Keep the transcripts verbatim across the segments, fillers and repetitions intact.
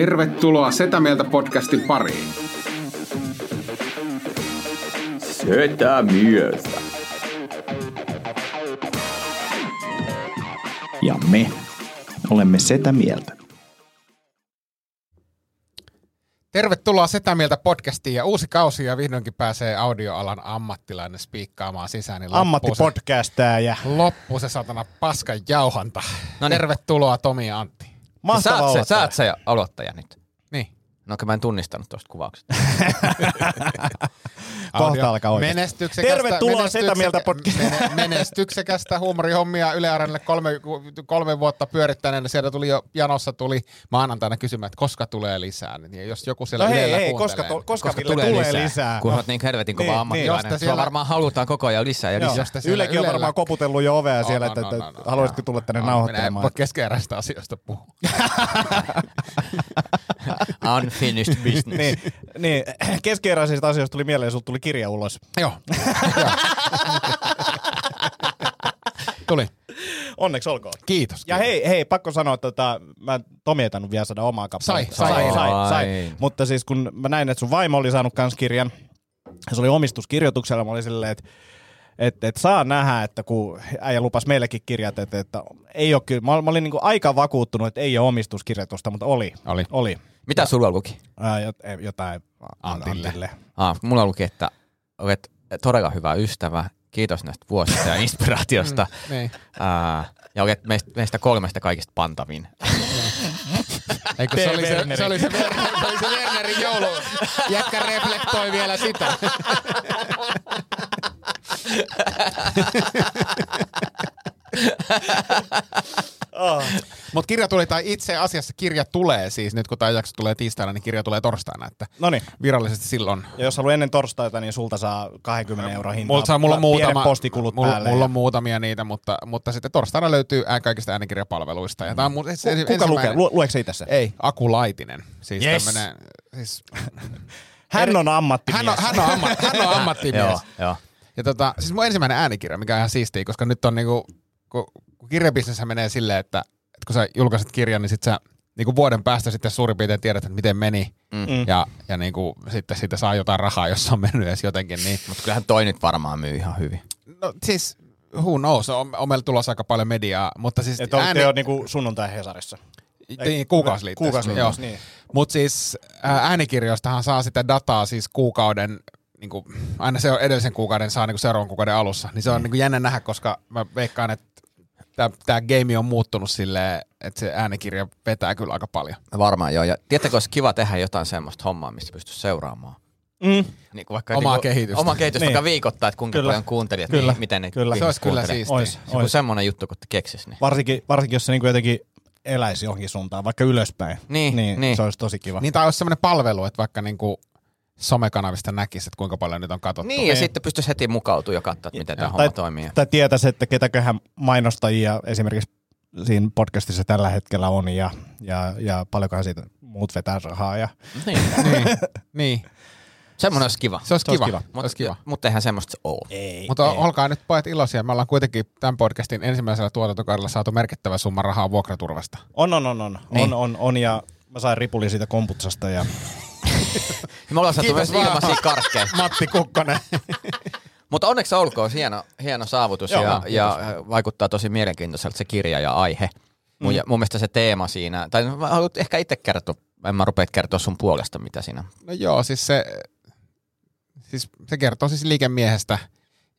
Tervetuloa Setämieltä podcastin pariin. Setämieltä. Ja me olemme Setämieltä. Tervetuloa Setämieltä podcastiin ja uusi kausi ja vihdoinkin pääsee audioalan ammattilainen spiikkaamaan sisään. Niin ammattipodcastaaja. Loppu se satana paskan jauhanta. No niin. Tervetuloa Tomi ja Antti. Mahtava olla. Sä oot se aloittaja nyt. Niin. No mä en tunnistanut tuosta kuvauksesta. Kohta alkaa oikeasti. Menestyksekästä, tervetuloa Setämieltä podcastiin. Menestyksekästä huumorihommia Yle Areenalle kolme, kolme vuotta pyörittäneenä. Sieltä tuli jo janossa tuli maanantaina kysymään, että koska tulee lisää. Niin jos joku siellä no hei, Ylellä hei, kuuntelee. Koska, to, koska, koska tulee lisää. lisää. Kun no. olet niin helvetin kova niin, ammattilainen. Niin. Sua varmaan halutaan koko ajan lisää ja lisää. Ylekin on varmaan koputellut jo ovea no, siellä, no, no, että, että no, haluaisitko tulla tänne no, nauhoittelemaan. Minä en voi keskeneräistä asioista puhua. Unfinished business. Niin, niin. Keskeneräisistä asioista tuli mieleen, sulta tuli kirja ulos. Joo. Tuli. Onneksi olkoon. Kiitos. Ja kiitos. hei, hei, pakko sanoa, että tota, mä Tomi ei tainnut vielä saada omaa kappaletta. Sai, sai, sai, sai, sai. Mutta siis kun mä näin, että sun vaimo oli saanut kans kirjan, se oli omistuskirjoituksella, mä olin silleen, että Että et, saa nähdä, että kun äijä lupas meillekin kirjat, että et, ei ole kyllä. Mä, mä olin niinku aika vakuuttunut, että ei ole omistuskirjoitusta, mutta oli. Oli. oli. Mitä ja, sulla luki? Ää, jot, jotain Antille. Antille. Ah, mulla luki, että olet todella hyvä ystävä. Kiitos näistä vuosista ja inspiraatiosta. Mm, ää, ja olet meistä, meistä kolmesta kaikista pantavin. Eikö se oli se, se oli se Wernerin joulu. Jätkä reflektoi vielä sitä. oh. Mut kirja tuli, tai itse asiassa kirja tulee siis, nyt kun tämä jakso tulee tiistaina, niin kirja tulee torstaina, että Noniin. virallisesti silloin. Ja jos haluaa ennen torstaita, niin sulta saa kaksikymmentä euroa hintaa. Mulla, mulla, muutama, postikulut mulla, päälle mulla on muutamia niitä, mutta, mutta sitten torstaina löytyy kaikista äänikirjapalveluista. Ja tää on mun, se, kuka lukee? Lu, lueeko se itse? Ei, Aku Laitinen. Siis yes. tämmönen, siis... hän on ammattimies. Hän on, hän on, ammat, hän on ammattimies. Joo, joo. Ja tota, siis mun ensimmäinen äänikirja, mikä on ihan siistiä, koska nyt on niinku, kun kirjabisneshän menee silleen, että, että kun sä julkaiset kirjan, niin sit sä niinku vuoden päästä sitten suurin piirtein tiedät, että miten meni. Mm. Ja, ja niinku sitten siitä saa jotain rahaa, jos on mennyt edes jotenkin. Niin. Mutta kyllähän toi nyt varmaan myy ihan hyvin. No siis, who knows, on, on meillä tulossa aika paljon mediaa, mutta siis... Että ääni... te on niinku sunnuntai Hesarissa. Niin, kuukausiliitteessä. Kuukausiliitteessä, niin. Mutta siis äänikirjoistahan saa sitä dataa siis kuukauden... Niin kuin, aina se on edellisen kuukauden saa niin kuin seuraavan kuukauden alussa, niin se on niin kuin jännä nähdä, koska mä veikkaan, että tämä game on muuttunut silleen, että se äänikirja vetää kyllä aika paljon. Varmaan joo, ja tiettäkö olisi kiva tehdä jotain semmoista hommaa, mistä pystyisi seuraamaan. Mm. Niin vaikka, omaa niin kuin, kehitystä. Omaa kehitystä, niin. Vaikka viikoittaa, että kuinka kyllä. paljon kuuntelijat, kyllä. Niin, miten ne kyllä. Se olisi kyllä siistiä. Joku semmoinen juttu, kun te keksisi. Niin. Varsinkin, varsinkin, jos se niin kuin jotenkin... eläisi johonkin suuntaan, vaikka ylöspäin, niin, niin, niin. se olisi tosi kiva. Niin tai olisi semmoinen palvelu, että vaikka niinku... somekanavista näkisi, että kuinka paljon nyt on katsottu. Niin, ja Ei. sitten pystyisi heti mukautumaan ja katsoa, miten ja, tämä tai, homma toimii. Tai tietäisi, että ketäköhän mainostajia esimerkiksi siinä podcastissa tällä hetkellä on, ja, ja, ja paljonkohan siitä muut vetää rahaa. Ja. Niin. niin, niin. Semmoinen olisi kiva. Se olisi kiva, kiva. mutta mut eihän semmoista ole. Ei, mutta ei. Olkaa nyt pojat iloisia. Me ollaan kuitenkin tämän podcastin ensimmäisellä tuotantokaudella saatu merkittävä summa rahaa vuokraturvasta. On, on, on. On, niin. on, on, on ja mä sain ripuli siitä komputsasta ja... Me ollaan saatu myös ilmaisia karkkeja. Matti Kukkonen. Mutta onneksi olkoon, hieno, hieno saavutus Joo, ja, ja vaikuttaa tosi mielenkiintoiselta se kirja ja aihe. Mm. Ja mun mielestä se teema siinä, tai haluat ehkä itse kertoa, en mä rupea kertoa sun puolesta, mitä siinä. No joo, siis se, siis se kertoo siis liikemiehestä,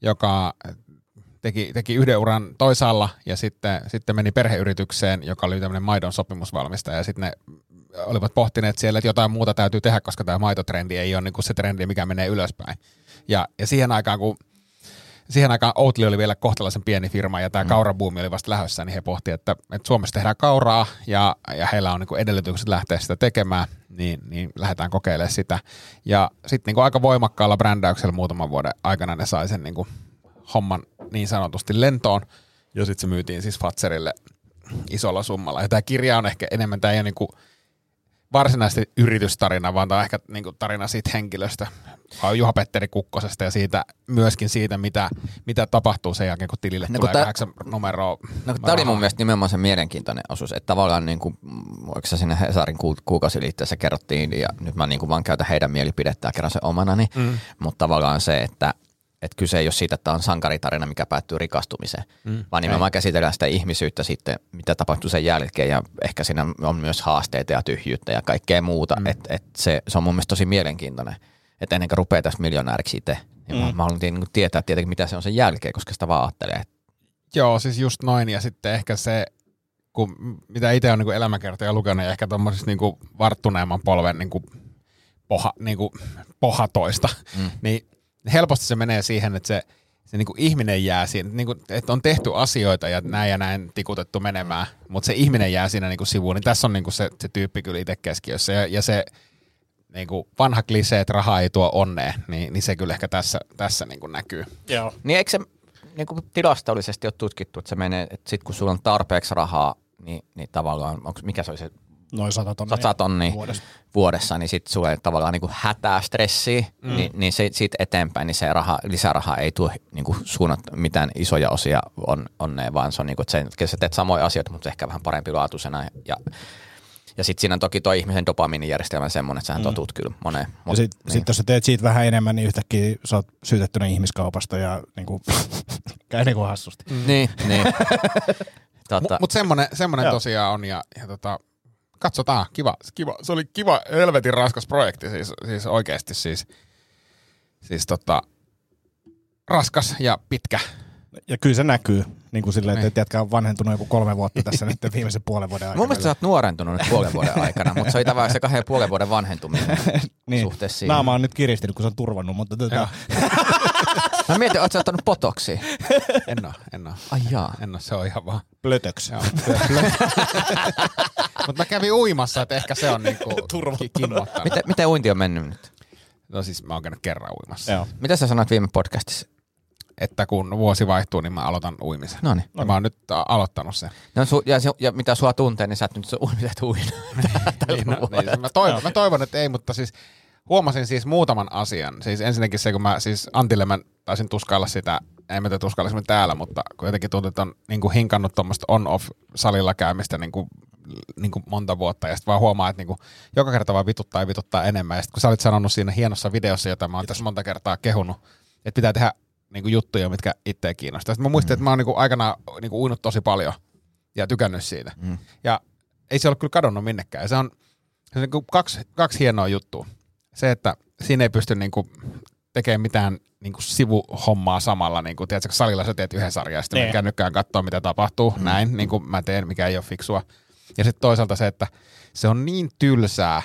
joka teki, teki yhden uran toisaalla ja sitten, sitten meni perheyritykseen, joka oli tämmöinen maidon sopimusvalmistaja ja sitten ne olivat pohtineet siellä, että jotain muuta täytyy tehdä, koska tämä maitotrendi ei ole niin kuin se trendi, mikä menee ylöspäin. Ja, ja siihen aikaan, kun siihen aikaan Oatly oli vielä kohtalaisen pieni firma ja tämä mm. kaurabuumi oli vasta lähdössä, niin he pohtivat, että, että Suomessa tehdään kauraa ja, ja heillä on niin kuin edellytykset lähteä sitä tekemään, niin, niin lähdetään kokeilemaan sitä. Ja sitten niin kuin aika voimakkaalla brändäyksellä muutaman vuoden aikana ne sai sen niin kuin homman niin sanotusti lentoon ja sitten se myytiin siis Fazerille isolla summalla. Ja tämä kirja on ehkä enemmän, tämä ei ole niin kuin varsinaisesti yritystarina, vaan tämä on ehkä niin kuin tarina siitä henkilöstä, Juha-Petteri Kukkosesta ja siitä, myöskin siitä, mitä, mitä tapahtuu sen jälkeen, kun tilille no, kun tulee ta- kahdeksan numeroa. No, tämä oli mun mielestä nimenomaan se mielenkiintoinen osuus, että tavallaan niin kuin, oliko se siinä Hesarin ku- kuukausiliitteessä kerrottiin, ja nyt mä niin kuin vaan käytän heidän mielipidettään kerran sen omanani, mm. mutta tavallaan se, että että kyse ei ole siitä, että on sankaritarina, mikä päättyy rikastumiseen, mm, vaan nimenomaan ei. Käsitellään sitä ihmisyyttä sitten, mitä tapahtuu sen jälkeen, ja ehkä siinä on myös haasteita ja tyhjyyttä ja kaikkea muuta, mm. että et se, se on mun mielestä tosi mielenkiintoinen, että ennen kuin rupeaa tästä miljonääriksi itse, niin mm. mä haluan niin kuin tietää tietenkin, mitä se on sen jälkeen, koska sitä vaan ajattelee. Joo, siis just noin, ja sitten ehkä se, kun, mitä itse on niin elämäkertoja lukenut, ja ehkä tuommoisessa niin varttuneemman polven niin kuin poha, niin kuin pohatoista, mm. niin helposti se menee siihen, että se, se niinku ihminen jää siinä, niinku, että on tehty asioita ja näin ja näin tikutettu menemään, mutta se ihminen jää siinä niinku sivuun, niin tässä on niinku se, se tyyppi kyllä itse keskiössä. Ja, ja se niinku vanha klisee, että raha ei tuo onnea, niin, niin se kyllä ehkä tässä, tässä niinku näkyy. Joo. Niin eikö se niinku tilastollisesti ole tutkittu, että se menee, että sit kun sulla on tarpeeksi rahaa, niin, niin tavallaan, onko, mikä se oli se? Noin sata tonnia, sata tonnia vuodessa. vuodessa, niin sitten sulle tavallaan niin kuin hätää stressiä, mm. niin, niin siitä eteenpäin niin se raha, lisäraha ei tuo niin kuin suunnat mitään isoja osia on, onneen, vaan se on niin kuin, että sä teet samoja asioita, mutta ehkä vähän parempi laatuisena. Ja, ja sitten siinä on toki tuo ihmisen dopamiinijärjestelmä semmoinen, että sähän mm. totut kyllä moneen. Ja sitten niin. sit, jos sä teet siitä vähän enemmän, niin yhtäkkiä sä oot syytettynä ihmiskaupasta ja niin kuin, käy niin kuin hassusti. Mm. Niin, niin. Mutta mut semmoinen, semmoinen tosiaan on ja, ja tota... Katsotaan, kiva, kiva. Se oli kiva, helvetin raskas projekti, siis, siis oikeasti siis, siis tota, raskas ja pitkä. Ja kyllä se näkyy, niin kuin silleen, että jätkä on vanhentunut joku kolme vuotta tässä nyt viimeisen puolen vuoden aikana. Mun mielestä sä oot nuorentunut nyt puolen vuoden aikana, mutta se oli tavallaan se kahden puolen vuoden vanhentuminen niin. Suhteessa siihen. Naama on nyt kiristynyt, kun se on turvannut, mutta... Tätä... Mä mietin, oot sä ottanut botoksiin? En oo, en oo. Ai jaa. En oo, se on ihan vaan... Plötöksi. Mutta mä kävin uimassa, että ehkä se on niinku... Turvattanut. Miten, miten uinti on mennyt nyt? No siis mä oon käynyt kerran uimassa. Joo. Mitä sä sanoit viime podcastissa? Että kun vuosi vaihtuu, niin mä aloitan uimisen. No niin. Mä oon nyt aloittanut sen. No, su- ja, se, ja mitä sua tuntee, niin sä et nyt se uimisen uina. niin, no, niin, mä, toivon, mä toivon, että ei, mutta siis huomasin siis muutaman asian. Siis ensinnäkin se, kun mä siis Antille mä taisin tuskailla sitä, ei mä tuskailla sitä täällä, mutta kun jotenkin tuntuu, että on niin kuin hinkannut tuommoista on-off salilla käymistä niin kuin, niin kuin monta vuotta, ja sitten vaan huomaa, että niin kuin joka kerta vaan vituttaa ja vituttaa enemmän. Ja sitten kun sä olit sanonut siinä hienossa videossa, jota mä oon tässä monta kertaa kehunut, että pitää tehdä niinku juttuja, mitkä itseä kiinnostaa. Sitten mä muistin, mm. että mä oon niinku aikanaan niinku uinut tosi paljon ja tykännyt siitä. Mm. Ja ei se ole kyllä kadonnut minnekään. Ja se on, se on niinku kaksi, kaksi hienoa juttua. Se, että siinä ei pysty niinku tekemään mitään niinku sivuhommaa samalla. Niinku, tiedätkö, salilla sä teet yhden sarjan, sitten nee. mä kännykään katsoa, mitä tapahtuu. Mm. Näin, niin kuin mä teen, mikä ei ole fiksua. Ja sitten toisaalta se, että se on niin tylsää,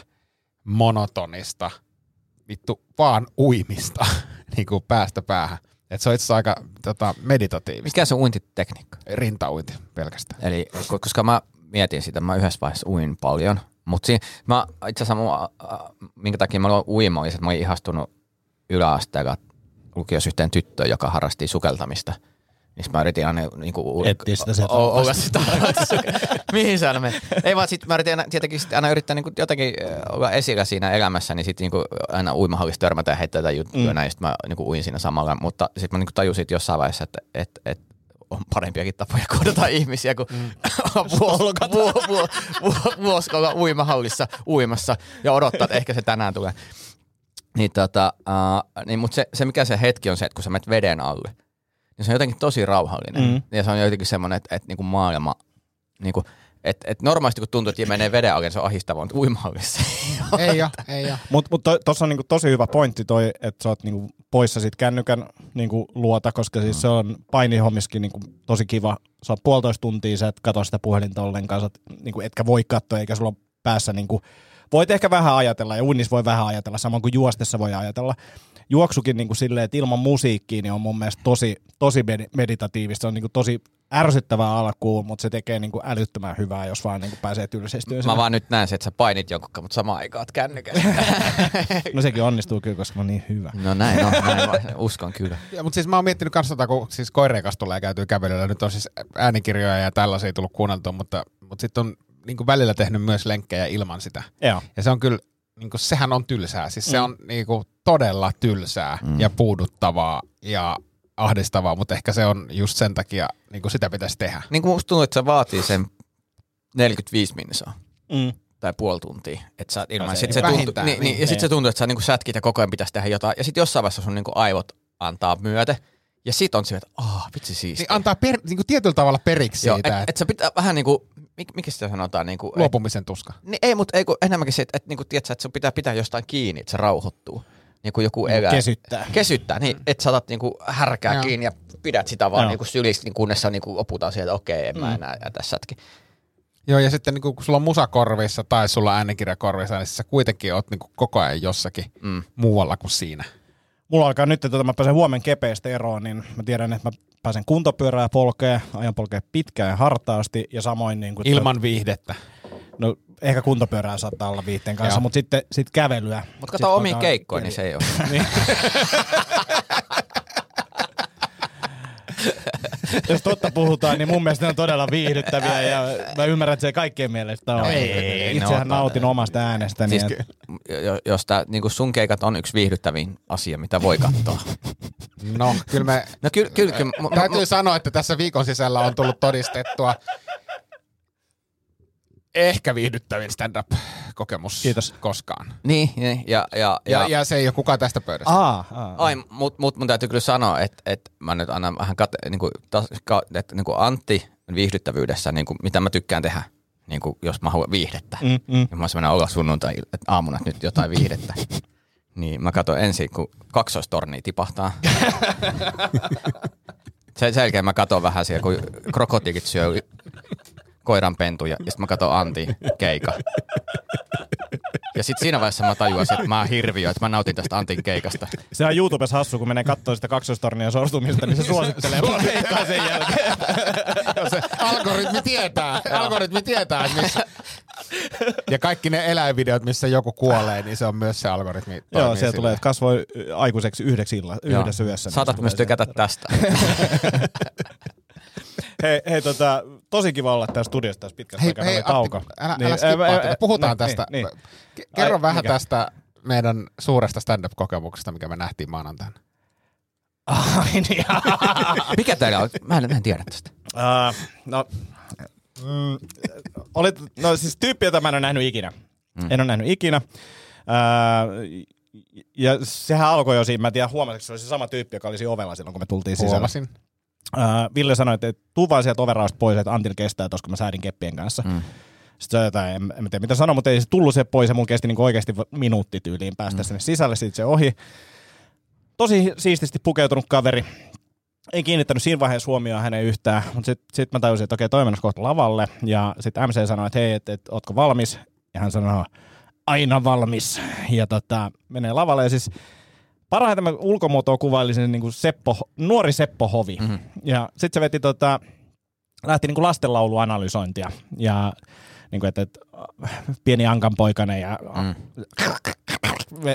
monotonista, vittu vaan uimista niinku päästä päähän. Että se on itse asiassa aika tota, meditatiivista. Mikä se on uintitekniikka? Rintauinti pelkästään. Eli koska mä mietin sitä, mä yhdessä vaiheessa uin paljon. Mutta itse asiassa mua, minkä takia mä luon uima oli, että mä olin ihastunut yläasteella lukiossa yhteen tyttöön, joka harrasti sukeltamista. Niin mä yritin aina niinku... Ettiin sitä se tapasta. Mihin sä aina meni? Ei vaan sit mä yritin aina, tietenkin sit aina yrittää niinku jotenkin olla esillä siinä elämässä, niin sit niinku aina uimahallissa törmätä ja heittää jotain juttuja mm. näin, sit mä niinku uin siinä samalla. Mutta sit mä niinku tajusin jossain vaiheessa, että et, et on parempiakin tapoja kohdata ihmisiä kuin mm. vuosikolla uimahallissa uimassa ja odottaa, että ehkä se tänään tulee. Niin tota, uh, niin, mutta se, se mikä se hetki on se, että kun sä menet veden alle, niin se on jotenkin tosi rauhallinen. Mm. Ja se on jotenkin semmoinen, että, että niinku maailma, niinku, että, että normaalisti kun tuntuu, että menee veden alle, niin se on ahistavaa, mutta uimahallissa ei ole. Ei ole, ei ole. Mutta mut tuossa on niinku tosi hyvä pointti toi, että sä oot niinku poissa siitä kännykän niinku luota, koska siis mm. se on painihommissakin niinku tosi kiva. Sä oot puolitoista tuntia, sä et katso sitä puhelinta ollenkaan, sä oot, niinku, etkä voi katsoa, eikä sulla ole päässä niinku... Voit ehkä vähän ajatella ja unnissa voi vähän ajatella, samoin kuin juostessa voi ajatella. Juoksukin niin kuin silleen, että ilman musiikkia niin on mun mielestä tosi, tosi meditatiivista. Se on niin kuin tosi ärsyttävää alkuun, mutta se tekee niin kuin älyttömän hyvää, jos vaan niin kuin pääsee tylsistyyn. Mä vaan nyt näen se, että sä painit jonkun, mutta samaan aikaan oot kännykällä. No sekin onnistuu kyllä, koska mä oon niin hyvä. No näin on, näin on. Uskon kyllä. Ja, mutta siis mä oon miettinyt kanssa, kun siis koireen kanssa tulee käytyy kävelyllä. Nyt on siis äänikirjoja ja tällaisia tullut kuunneltua, mutta, mutta sitten on... niinku välillä tehnyt myös lenkkejä ilman sitä. Joo. Ja se on kyllä, niinku, sehän on tylsää. Siis mm. se on niinku, todella tylsää mm. ja puuduttavaa ja ahdistavaa, mutta ehkä se on just sen takia, niinku, sitä pitäisi tehdä. Niin kuin musta tuntuu, että se vaatii sen neljäkymmentäviisi minuuttia Mm. tai puoli tuntia. Että sä ilman, no, sit se se tuntuu, niin, niin, ja sitten se tuntuu, että sä niinku sätkit ja koko ajan pitäisi tehdä jotain. Ja sitten jossain vaiheessa sun niinku aivot antaa myötä. Ja sit on se, että aah, vitsi siistiä. Niin antaa per, niinku tietyllä tavalla periksi joo, siitä. Et, et sä pitää vähän niinku, mik, mikä sitä sanotaan? Niinku, luopumisen et, tuska. Niin, ei, mutta enemmänkin se, että et, niinku, tiedät sä, että sun pitää pitää jostain kiinni, että se rauhoittuu. Niin kuin joku elää. Kesyttää. Kesyttää, niin että saatat niinku härkää joo. kiinni ja pidät sitä vaan niinku sylistä, niin kunnes sä niinku oputaan sieltä, okei, okay, en mä enää mm. tässä sätki. Joo, ja sitten niin kun sulla on musa korvissa tai sulla on äänikirja korvissa, niin sä kuitenkin oot niin koko ajan jossakin mm. muualla kuin siinä. Mulla alkaa nyt, että mä pääsen huomen kepeistä eroon, niin mä tiedän, että mä pääsen kuntopyörää polkeen, ajan polkeen pitkään ja hartaasti ja samoin... Niin kun ilman tuot... viihdettä. No ehkä kuntopyörää saattaa olla viitteen kanssa, mutta sitten sit kävelyä. Mutta kato omiin keikkoihin, niin se ei ole. Niin. Jos totta puhutaan, niin mun mielestä ne on todella viihdyttäviä ja mä ymmärrän, että se ei kaikkien mielestä ole. No ei, itsehän nautin omasta äänestäni. Siis että... Jos tää, niin sun keikat on yksi viihdyttävin asia, mitä voi katsoa. No, kyllä me... No, ky- ky- ky- m- täytyy m- sanoa, että tässä viikon sisällä on tullut todistettua ehkä viihdyttävin stand-up-kokemus kiitos. Koskaan. Niin, niin ja, ja, ja, ja, ja se ei ole kukaan tästä pöydästä. Aa, aa, ai, mut, mut mun täytyy kyllä sanoa, että et mä nyt annan vähän, kate, niinku, tas, ka, et, niinku Antti viihdyttävyydessä, niinku, mitä mä tykkään tehdä, niinku, jos mä haluan viihdettä. Mm, mm. Ja mä semmoinen olla sunnuntai aamuna nyt jotain viihdettä. Niin mä katson ensin, kun kaksoistornia tipahtaa. Sen jälkeen mä katson vähän siellä, kun krokotiikit syö... koiranpentuja, ja sit mä katon Antin keika. Ja sit siinä vaiheessa mä tajuasin, että mä oon hirviö, että mä nautin tästä Antin keikasta. Se on YouTubessa hassu, kun menee katsomaan sitä kaksoistornia sortumista, niin se suosittelee mua keikkaa sen jälkeen. Se algoritmi tietää, algoritmi tietää, missä... Ja kaikki ne eläinvideot, missä joku kuolee, niin se on myös se algoritmi. Joo, se tulee, että kasvoi aikuiseksi yhdeksi illa, yhdessä yössä. Saatat myös tykätä tästä. Hei, hei tota, tosi kiva olla tässä studiossa tässä pitkästä aikaa. Hei, hei tauko. Atti, älä, niin, älä skippaa, ää, ää, puhutaan no, tästä. Niin, niin. Kerro ai, vähän mikä? Tästä meidän suuresta stand-up-kokemuksesta, mikä me nähtiin maanantaina. Ai niin. Mikä täällä on? Mä en, mä en tiedä tästä. Uh, no, mm, olet, no siis tyyppi, jota mä en ole nähnyt ikinä. Mm. En ole nähnyt ikinä. Uh, ja sehän alkoi jo siinä. Mä en tiedä, huomasinko se oli se sama tyyppi, joka oli siinä ovella silloin, kun me tultiin sisällä. Huomasin. Uh, Ville sanoi, että tuu vaan sieltä overraasta pois, että Antil kestää tuossa, kun mä säädin keppien kanssa. Mm. Sitten se jotain, en, en tiedä mitä sanoa, mutta ei se tullut se pois ja mulla kesti niinku oikeasti minuutti tyyliin päästä mm. sinne sisälle, sitten se ohi. Tosi siististi pukeutunut kaveri. Ei kiinnittänyt siinä vaiheessa huomioon hänen yhtään, mutta sitten sit mä tajusin, että okei, toi mennäs kohta lavalle. Ja sitten M C sanoi, että hei, että et, ootko valmis? Ja hän sanoi, aina valmis. Ja tota, menee lavalle ja siis... Parhaiten mä ulkomuotoa kuvailisin niin kuin Seppo, nuori Seppo Hovi. Mm-hmm. Ja sit se veti tota, lähti niin kuin lastenlauluanalysointia. Ja niin kuin, että, että pieni Ankan poikane ja mm.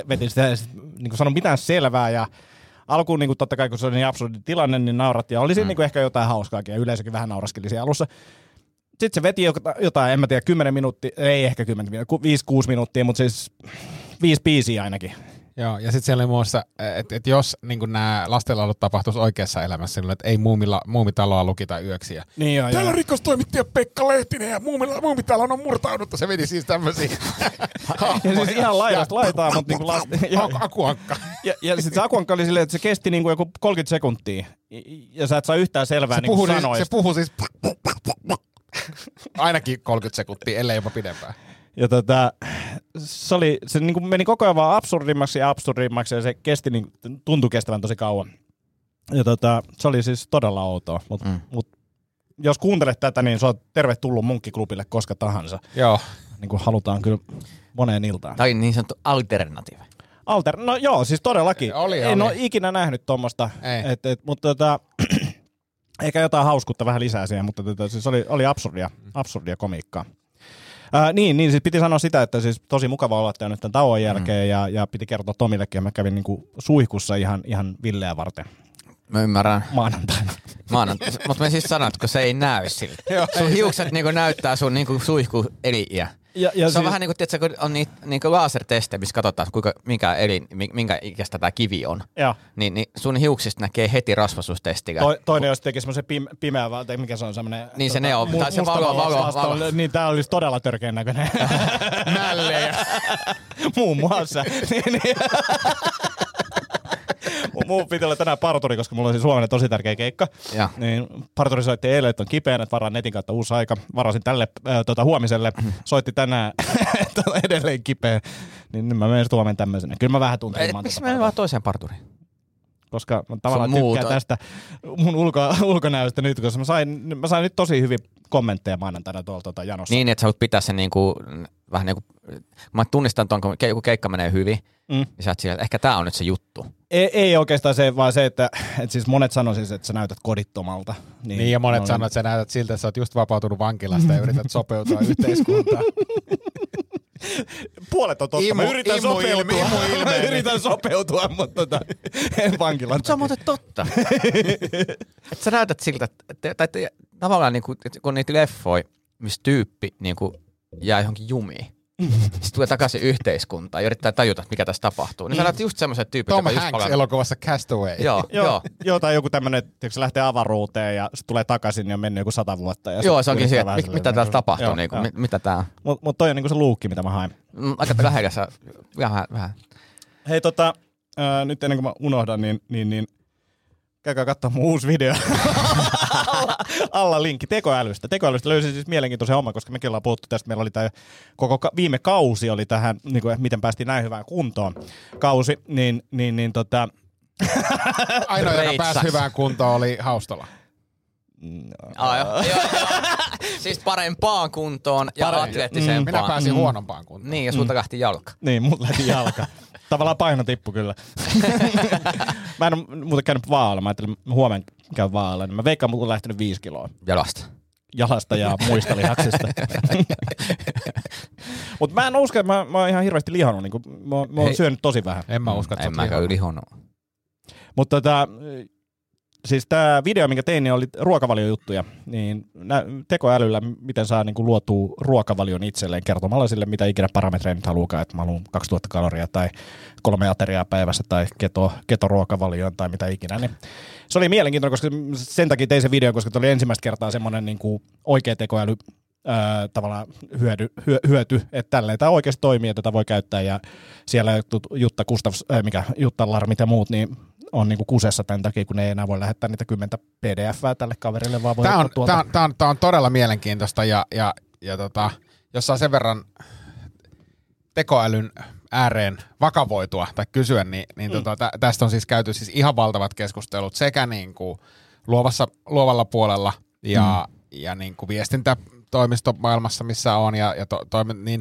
veti sitä, niin kuin sanon mitään selvää. Ja alkuun niin kuin totta kai, kun se oli niin absurdi tilanne, niin nauratti. Ja oli siinä mm. niin kuin ehkä jotain hauskaakin ja yleisökin vähän nauraskeli siellä alussa. Sitten se veti jotain, en mä tiedä, kymmenen minuuttia, ei ehkä kymmenen minuuttia, viisi kuusi minuuttia, mutta siis viisi biisiä ainakin. Joo, ja sitten siellä oli muassa, että et jos niin nämä lastenlaulut tapahtuisi oikeassa elämässä, niin että ei muumilla, Muumitaloa lukita yöksi. Ja... Niin joo, täällä joo. Rikostoimittaja Pekka Lehtinen ja muumilla, Muumitalon on murtauduttu. Se veti siis tämmöisiä. Ja siis ihan laidasta laitaa, mutta niin kuin lasten... Aku Ankka. Ja, ja sitten se Aku Ankka oli silleen, että se kesti niin kuin joku kolmekymmentä sekuntia. Ja sä et saa yhtään selvää niin kuin sanoista. Se puhui siis... Ainakin kolmekymmentä sekuntia, ellei jopa pidempään. Ja tota, se, oli, se niin kuin meni koko ajan vaan absurdimmaksi ja absurdimmaksi ja se kesti, niin, tuntui kestävän tosi kauan. Ja tota, se oli siis todella outoa, mutta mm. mut, jos kuuntelet tätä, niin se on tervetullut munkkiklubille koska tahansa. Joo. Niin kuin halutaan kyllä moneen iltaan. Tai niin sanottu alternatiive. Alter, no joo, siis todellakin. Oli, en ole ikinä nähnyt tuommoista, mutta tota, ehkä jotain hauskuutta vähän lisää siihen, mutta tota, siis oli, oli absurdia, absurdia komiikkaa. Äh, niin, niin siis piti sanoa sitä, että siis tosi mukava olla nyt tämän tauon jälkeen mm. ja, ja piti kertoa Tomillekin, ja mä kävin niinku suihkussa ihan, ihan Villeä varten. Mä ymmärrän. Maanantaina. maanantaina. Mutta me siis sanotko, se ei näy siltä. Sun hiukset niinku näyttää sun niinku suihkueliniä. Ja, ja se siis on vähän niin kuin, tiiätkö, kun on niitä niinku lasertestejä, missä katsotaan, kuinka, minkä, eli, minkä ikästä tämä kivi on. Niin, niin sun hiuksista näkee heti rasvaisuustestiä. To, toinen, jos tekee semmoisen pime- pimeä, tai mikä se on semmoinen niin se neo, mu- tai se valo, valo, valo. Niin tää olisi todella törkeän näköinen. Nälle. Muun muassa. Mun pitää olla tänään parturi, koska mulla on siis Suomessa tosi tärkeä keikka. Ja. Niin parturi soitti eilen, että on kipeänä, että varaan netin kautta uusi aika. Varasin tälle äh, tuota, huomiselle, soitti tänään, että on edelleen kipeä. Niin mä menen Suomeen tämmöisenä. Kyllä mä vähän tuntuu. Miksi mä menen vaan toiseen parturiin? Koska mä tavallaan tykkään tästä mun ulko, ulkonäöstä nyt, koska mä sain, mä sain nyt tosi hyvin kommentteja maanantaina tuolta tuota, janossa. Niin, että sä haluat pitää sen niinku, vähän niinku, mä tunnistan tuon, kun keikka menee hyvin, mm. niin sä oot siellä, ehkä tää on nyt se juttu. Ei, ei oikeastaan se, vaan se, että, että siis monet sanoo siis, että sä näytät kodittomalta. Niin, niin ja monet no, sanoo, että sä näytät siltä, että sä oot just vapautunut vankilasta ja yrität sopeutua yhteiskuntaan. Puolet on totta. Imu, mä yritän imu, sopeutua, ilmi, imu, ilmi. Mä yritän sopeutua, mutta tota, en vankilan. Se on muuten totta. Että sä näytät siltä, että, että, että tavallaan niin kuin, että kun niitä leffoja, missä tyyppi niin kuin jää johonkin jumiin, sitten tulee takaisin yhteiskuntaan ja yrittää tajuta, mikä tässä tapahtuu. Niin sä näytät just semmoiset tyypit. Tom Hanks-elokuvassa Castaway. Joo, joo. Joo, tai joku tämmöinen, että se lähtee avaruuteen ja se tulee takaisin ja on mennyt joku sata vuotta. Ja joo, se onkin se, mit, mitä täällä tapahtuu. Joo, niin kuin, mit, mitä tää on. Mutta mut toi on niinku se luukki, mitä mä haen. Aika lähellä sä, vähän, vähän. Hei tota, äh, nyt ennen kuin mä unohdan, niin, niin, niin käykää katsoa mun uusi video. alla, alla linkki tekoälystä. Tekoälystä löysin siis mielenkiintoisen homman, koska mekin ollaan puhuttu tästä. Meillä oli tämä koko ka- viime kausi oli tähän, niin kuin, miten päästiin näin hyvään kuntoon kausi, niin, niin, niin tota... Ainoa, joka pääsi hyvään kuntoon, oli Haustala. No. Ah, joo, joo, siis parempaan kuntoon ja Pare- atleettisempaan. Mm, minä pääsin mm. huonompaan kuntoon. Niin, ja sulta lähti mm. jalka. Niin, mut lähti jalka. Tavallaan paino tippu kyllä. Mä en ole muuten käynyt vaalla. Mä ajattelin, että huomenna käyn vaalla. Mä veikkaan, mulla on lähtenyt viisi kiloa. Jalasta. Jalasta ja muista lihaksista. Mut mä en usko, että mä, mä oon ihan hirveästi lihannut. Niin mä, mä oon Ei, syönyt tosi vähän. En mä usko, että en mäkään ylihannut. Mutta tota... Siis tämä video, minkä tein, niin oli ruokavaliojuttuja, niin tekoälyllä, miten saa niinku luotua ruokavalion itselleen kertomalla sille, mitä ikinä parametreja nyt haluukaan, että mä haluan kaksituhatta kaloria tai kolme ateriaa päivässä tai keto, ketoruokavalion tai mitä ikinä. Niin se oli mielenkiintoinen, koska sen takia tein sen videon, koska se oli ensimmäistä kertaa semmoinen niinku oikea tekoäly ää, tavallaan hyödy, hyö, hyöty, että tälleen tämä oikeasti toimii, että tätä voi käyttää ja siellä Jutta, Kustavs, ää, mikä, Jutta Larmit ja muut, niin on niinku kusessa tämän takia, kun ei enää voi lähettää niitä kymmentä P D F-ää tälle kaverille, vaan voi tää on, tuolta. Tämä on, tää on, tää on todella mielenkiintoista, ja, ja, ja tota, jos saa sen verran tekoälyn ääreen vakavoitua tai kysyä, niin, niin mm. tota, tä, tästä on siis käyty siis ihan valtavat keskustelut sekä niinku luovassa, luovalla puolella ja, mm. ja niinku viestintätoimistomaailmassa, missä on, ja, ja to, toimi, niin...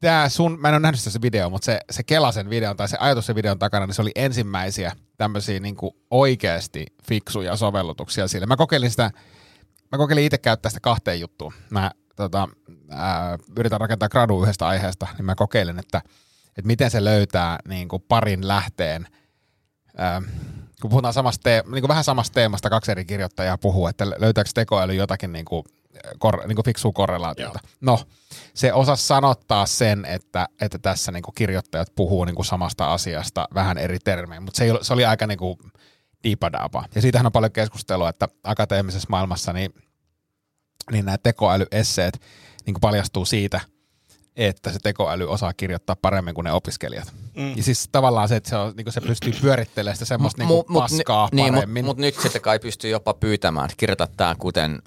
Tää sun, mä en ole nähnyt sitä se video, mutta se, se kela sen videon tai se ajatus sen videon takana, niin se oli ensimmäisiä tämmöisiä niinku oikeasti fiksuja sovellutuksia sille. Mä kokeilin sitä, mä kokeilin itse käyttää sitä kahteen juttuun. Mä tota, ää, yritän rakentaa gradua yhdestä aiheesta, niin mä kokeilin, että, että miten se löytää niinku parin lähteen. Ää, kun puhutaan samasta teem- niinku vähän samasta teemasta, kaksi eri kirjoittajaa puhuu, että löytääkö tekoäly jotakin niinku... Kor, niin kuin fiksuu korrelaatiota. Joo. No, se osasi sanottaa sen, että, että tässä niin kuin kirjoittajat puhuu niin kuin samasta asiasta vähän eri termein, mutta se, se oli aika niin kuin diipadaapa. Ja siitähän on paljon keskustelua, että akateemisessa maailmassa niin, niin nämä tekoälyesseet niin kuin paljastuu siitä, että se tekoäly osaa kirjoittaa paremmin kuin ne opiskelijat. Mm. Ja siis tavallaan se, että se, on, niin se pystyy pyörittelemään sitä semmoista mm. niin kuin paskaa n- paremmin. Niin, mutta mut nyt sitten kai pystyy jopa pyytämään, että kirjoita tämä kuten,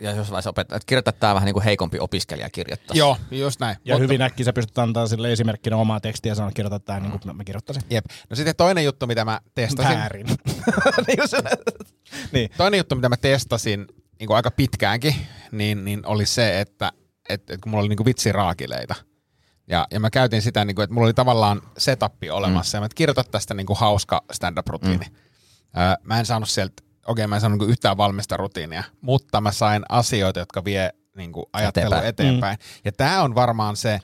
ja jos vaiheessa opettaa, että kirjoita tämä vähän niin kuin heikompi opiskelija kirjoittaisi. Joo, just näin. Ja mutta, hyvin äkkiä sä pystyt antaa sille esimerkkinä omaa tekstiä ja sanoa, että kirjoita tämä mm. niin kuin mä kirjoittaisin. Jep. No sitten toinen juttu, mitä mä testasin. Väärin. niin. Toinen juttu, mitä mä testasin niin kuin aika pitkäänkin, niin, niin oli se, että että et, kun mulla oli niinku vitsiraakileita. Ja, ja mä käytin sitä, niinku, että mulla oli tavallaan setappi olemassa. Mm. Ja mä et kirjoita tästä niinku hauska stand-up-rutiini. Mm. Öö, mä en saanut sieltä, okei mä en saanut niinku yhtään valmista rutiinia, mutta mä sain asioita, jotka vie niinku, ajattelua eteenpäin. eteenpäin. Mm. Ja tää on varmaan se,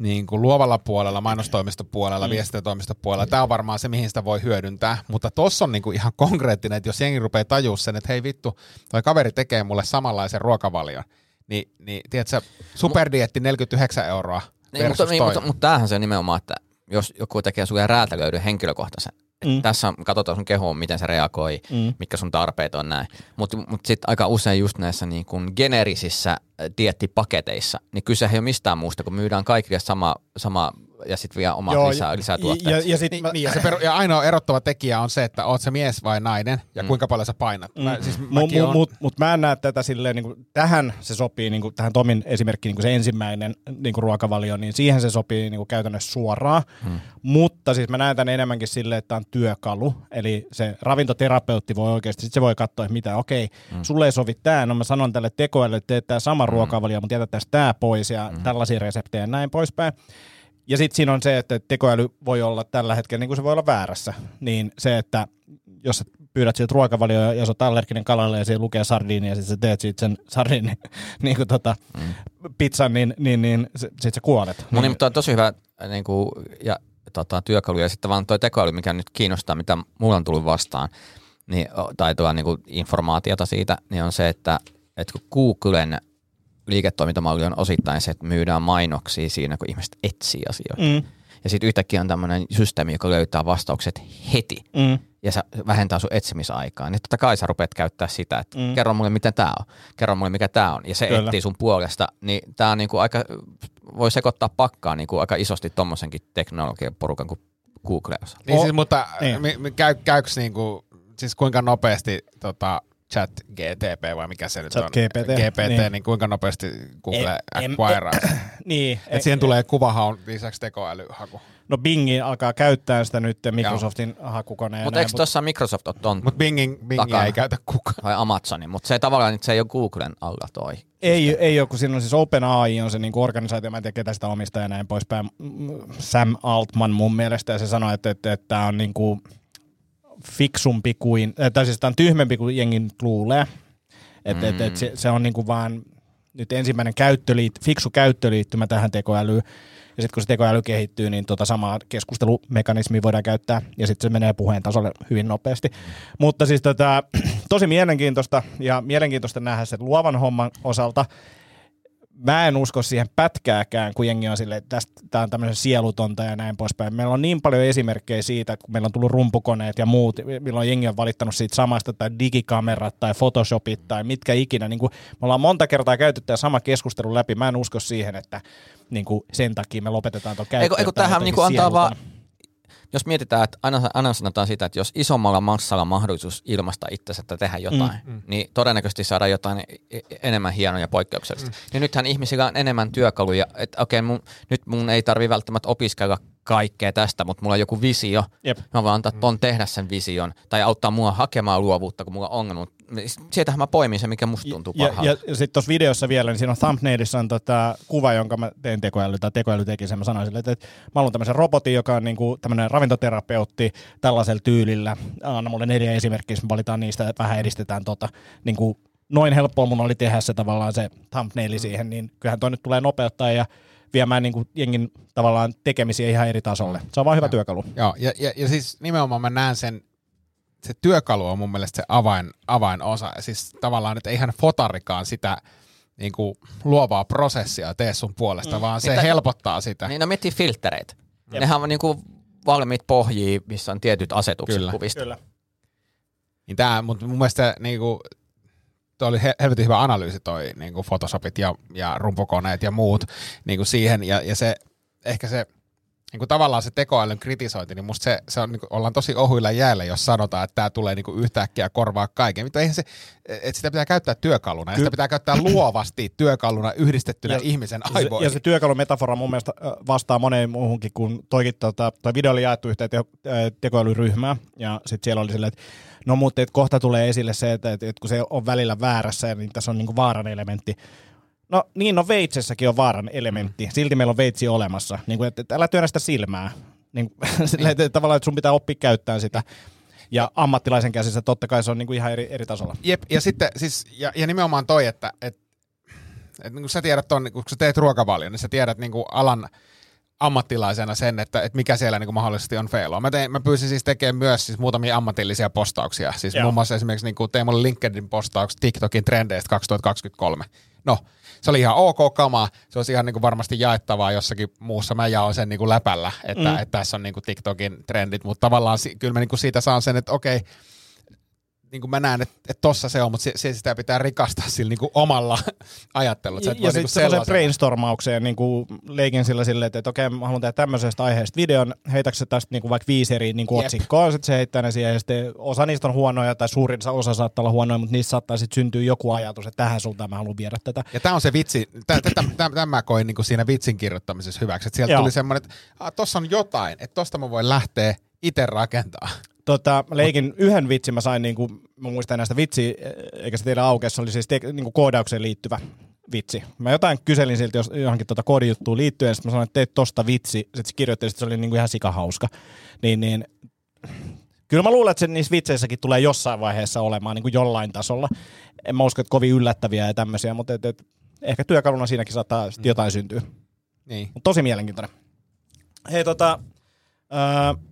niin kuin luovalla puolella, mainostoimistopuolella, mm. viestintätoimistopuolella. Tämä on varmaan se, mihin sitä voi hyödyntää. Mutta tuossa on niin kuin ihan konkreettinen, että jos jengi rupeaa tajua sen, että hei vittu, toi kaveri tekee mulle samanlaisen ruokavalion. Niin, niin tiedätkö, superdietti neljäkymmentäyhdeksän euroa niin, versus mutta, niin, mutta, mutta tämähän se on nimenomaan, että jos joku tekee sulle räätälöidyn henkilökohtaisen, mm. tässä katsotaan sun kehoon, miten se reagoi, mm. mitkä sun tarpeet on näin. Mutta mut sitten aika usein just näissä niin kun generisissä dieettipaketeissa, niin kyse ei ole mistään muusta, kun myydään kaikille sama, sama ja sitten vielä omat Joo, lisää, lisää tuotteet. Ja, ja, sit, niin, mä, ja, se peru- ja ainoa erottava tekijä on se, että oot sä mies vai nainen ja mm. kuinka paljon sä painat. Mm. Mä, siis mm. Mutta on... mut, mut mä en näe tätä silleen, niin kuin, tähän se sopii, niin kuin, tähän Tomin esimerkkiin niin se ensimmäinen niin kuin ruokavalio, niin siihen se sopii niin kuin käytännössä suoraan. Mm. Mutta siis mä näen tämän enemmänkin silleen, että tämä on työkalu. Eli se ravintoterapeutti voi oikeasti, sit se voi katsoa, että mitä, okei, mm. sulle ei sovi tämä, no mä sanon tälle tekoälylle, että teet tämä sama mm. ruokavalio, mutta jätetään tämä pois ja mm. tällaisia reseptejä ja näin poispäin. Ja sitten siinä on se, että tekoäly voi olla tällä hetkellä, niin kuin se voi olla väärässä, niin se, että jos sä pyydät siltä ruokavalioon ja sä oot allerginen kalalle ja siinä lukee sardiini ja sitten sä teet siitä sen sardiini niin kuin tota, mm. pizzan, niin, niin, niin sitten sä kuolet. No niin, mutta on tosi hyvä niin kuin, ja, tota, työkalu ja sitten vaan toi tekoäly, mikä nyt kiinnostaa, mitä mulla on tullut vastaan, niin, tai tuo niin kuin informaatiota siitä, niin on se, että, että kun Googlen liiketoimintamalli on osittain se, että myydään mainoksia siinä, kun ihmiset etsii asioita. Mm. Ja sitten yhtäkkiä on tämmöinen systeemi, joka löytää vastaukset heti. Mm. Ja se vähentää sun etsimisaikaa. Niin totta kai sä rupeat käyttää sitä, että mm. kerro mulle, miten tää on. Kerro mulle, mikä tää on. Ja se Kyllä. etsii sun puolesta. Niin tää on niinku aika, voi sekoittaa pakkaa niinku aika isosti tommosenkin teknologian porukan kuin Google osaa. Niin siis, mutta niin. Käy, käyks niinku, siis kuinka nopeasti tota... Chat G T P vai mikä se nyt Chat on? G P T. G P T, niin, niin kuinka nopeasti Google acquiraa? Niin. Että siihen tulee kuvahaun lisäksi tekoälyhaku. No Bingin alkaa käyttää sitä nyt Microsoftin Joo. hakukoneen. Mutta eikö tuossa Microsoft ole ton Mutta Bingin, Bingin ei käytä kukaan. Tai Amazonin, mutta se tavallaan se ei ole Googlen alla toi. Ei, ei ole, kun siinä on siis OpenAI on se niin kuin organisaatio, mä en tiedä ketä sitä omistaa ja näin poispäin. Sam Altman mun mielestä ja se sanoi, että tämä että, että on niin kuin... fiksumpi kuin, tai siis tämä on tyhmempi kuin jengin luulee, että mm. et, et se, se on niinku vaan nyt ensimmäinen käyttöliitt- fiksu käyttöliittymä tähän tekoälyyn, ja sitten kun se tekoäly kehittyy, niin tota samaa keskustelumekanismia voidaan käyttää, ja sitten se menee puheen tasolle hyvin nopeasti, mutta siis tota, tosi mielenkiintoista, ja mielenkiintoista nähdä sen luovan homman osalta. Mä en usko siihen pätkääkään, kun jengi on silleen, että tämä on tämmöisen sielutonta ja näin poispäin. Meillä on niin paljon esimerkkejä siitä, kun meillä on tullut rumpukoneet ja muut, milloin jengi on valittanut siitä samasta, tai digikamerat, tai Photoshopit, tai mitkä ikinä. Niin kuin, me ollaan monta kertaa käyty tämä sama keskustelu läpi. Mä en usko siihen, että niin kuin sen takia me lopetetaan tuon käyttöön. Eikö, eikö tähän niin antaa vaan... Jos mietitään, että aina, aina sanotaan sitä, että jos isommalla massalla on mahdollisuus ilmaista itsensä, että tehdä jotain, mm, mm. niin todennäköisesti saadaan jotain enemmän hienoja ja poikkeuksellista. Mm. Niin nythän ihmisillä on enemmän työkaluja, että okei, mun, nyt mun ei tarvitse välttämättä opiskella kaikkea tästä, mutta mulla on joku visio. Jep. Mä voin antaa ton tehdä sen vision tai auttaa mua hakemaan luovuutta, kun mulla on ongelma. Sieltähän mä poimin se, mikä musta tuntuu parhaalta. Ja, ja, ja sitten tuossa videossa vielä, niin siinä on thumbnailissa on tota kuva, jonka mä tein tekoäly, tai tekoäly teki sen. Mä sanoin sille, että, että mä haluan tämmöisen robotin, joka on niinku tämmöinen ravintoterapeutti tällaisella tyylillä. Anna mulle neljä esimerkkiä, jos me valitaan niistä, että vähän edistetään tota. Niinku, noin helppoa mun oli tehdä se tavallaan se thumbnaili mm. siihen, niin kyllähän toi nyt tulee nopeuttaa ja viemään niin kuin jengin tavallaan tekemisiä ihan eri tasolle. Se on vaan hyvä Joo. työkalu. Joo, ja, ja, ja siis nimenomaan mä näen sen, se työkalu on mun mielestä se avain, avainosa. Ja siis tavallaan, että eihän fotarikaan sitä niin kuin luovaa prosessia tee sun puolesta, mm. vaan se Niitä, helpottaa sitä. Niin, no miettii filttereitä. Mm. Nehän on niin kuin valmiit pohjia, missä on tietyt asetukset Kyllä. kuvista. Kyllä. Niin tää, mutta mun mielestä niin kuin tuo oli helvetin hyvä analyysi toi niin kuin Photoshopit ja, ja rumpukoneet ja muut niin kuin siihen. Ja, ja se, ehkä se niin kuin tavallaan se tekoälyn kritisointi, niin musta se, se on, niin kuin, ollaan tosi ohuilla jäällä, jos sanotaan, että tämä tulee niin kuin yhtäkkiä korvaa kaiken. Mitä eihän se, että sitä pitää käyttää työkaluna ja sitä pitää käyttää luovasti työkaluna yhdistettynä ja, ihmisen aivoihin. Ja se työkalumetafora mun mielestä vastaa moneen muuhunkin, kun toikin, tota, toi video oli jaettu yhteen tekoälyryhmään ja sitten siellä oli silleen, että no mutta kohta tulee esille se, että, että kun se on välillä väärässä, niin tässä on niin kuin vaaran elementti. No niin, no veitsessäkin on vaaran elementti. Silti meillä on veitsi olemassa. Niin kuin, että älä työnnä sitä silmää. Niin, niin. Tavallaan, että sun pitää oppia käyttämään sitä. Ja ammattilaisen käsissä totta kai se on niin kuin ihan eri, eri tasolla. Jep, ja sitten siis, ja, ja nimenomaan toi, että, että, että, että niin kun sä tiedät ton, kun sä teet ruokavalion, niin sä tiedät niin kuin alan ammattilaisena sen, että, että mikä siellä niin kuin mahdollisesti on feiloa. Mä, mä pyysin siis tekemään myös siis muutamia ammatillisia postauksia. Siis muun muassa esimerkiksi niin kuin tein mulle LinkedIn postaukset TikTokin trendeistä kaksituhattakaksikymmentäkolme. No, se oli ihan ok kamaa. Se olisi ihan niin kuin varmasti jaettavaa jossakin muussa. Mä jaoin sen niin kuin läpällä, että, mm. että tässä on niin kuin TikTokin trendit, mutta tavallaan kyllä mä niin kuin siitä saan sen, että okei, niin kuin mä näen, että, että tossa se on, mutta se, se sitä pitää rikastaa sillä niin kuin omalla ajattelulla. Ja, ja sitten sellaiseen brainstormaukseen niin kuin leikin sillä silleen, että, että okei, mä haluan tehdä tämmöisestä aiheesta videon, heitäkö se tästä niin kuin vaikka viisi eri niin kuin otsikkoa, sitten se heittää ne siihen, ja sitten osa niistä on huonoja, tai suurin osa saattaa olla huonoja, mutta niistä saattaa sitten syntyä joku ajatus, että tähän suuntaan mä haluan viedä tätä. Ja tämä on se vitsi, tämä mä koin niin kuin siinä vitsin kirjoittamisessa hyväksi, että sieltä tuli semmoinen, että tossa on jotain, että tosta mä voin lähteä itse rakentaa. Tota, leikin yhden vitsin mä sain, niin kuin, mä muistan näistä vitsiä, eikä se teidän aukea, se oli siis te, niin kuin koodaukseen liittyvä vitsi. Mä jotain kyselin silti jos, johonkin tuota koodijuttuun liittyen, ja sitten mä sanoin, että teet tosta vitsi, sitten se kirjoitteli, se oli niin kuin ihan sikahauska. Niin, niin, kyllä mä luulen, että se niissä vitseissäkin tulee jossain vaiheessa olemaan niin kuin jollain tasolla. En mä usko, että kovin yllättäviä ja tämmöisiä, mutta et, et, ehkä työkaluna siinäkin saattaa sitten jotain syntyä. Niin. Mut tosi mielenkiintoinen. Hei tota... Öö,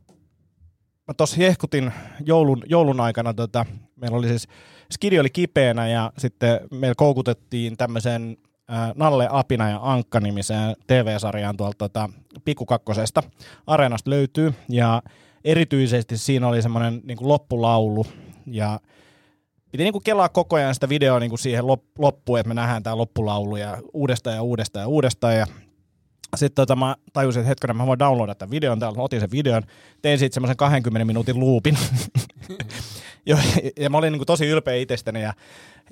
Mä tossa hehkutin joulun, joulun aikana, tota, meillä oli siis, skidi oli kipeänä ja sitten meillä koukutettiin tämmöiseen ää, Nalle Apina ja Ankka -nimiseen T V-sarjaan tuolta tota, Pikkukakkosesta. Areenasta löytyy ja erityisesti siinä oli semmoinen niin kuin loppulaulu ja piti niin kuin kelaa koko ajan sitä videoa niin kuin siihen loppuun, että me nähdään tää loppulaulu ja uudestaan ja uudestaan ja uudestaan ja sitten tota, mä tajusin, että hetkinen, mä voin downloadata tämän videon, täällä otin sen videon, tein siitä semmoisen kahdenkymmenen minuutin loopin. Ja mä olin niin kuin tosi ylpeä itsestäni ja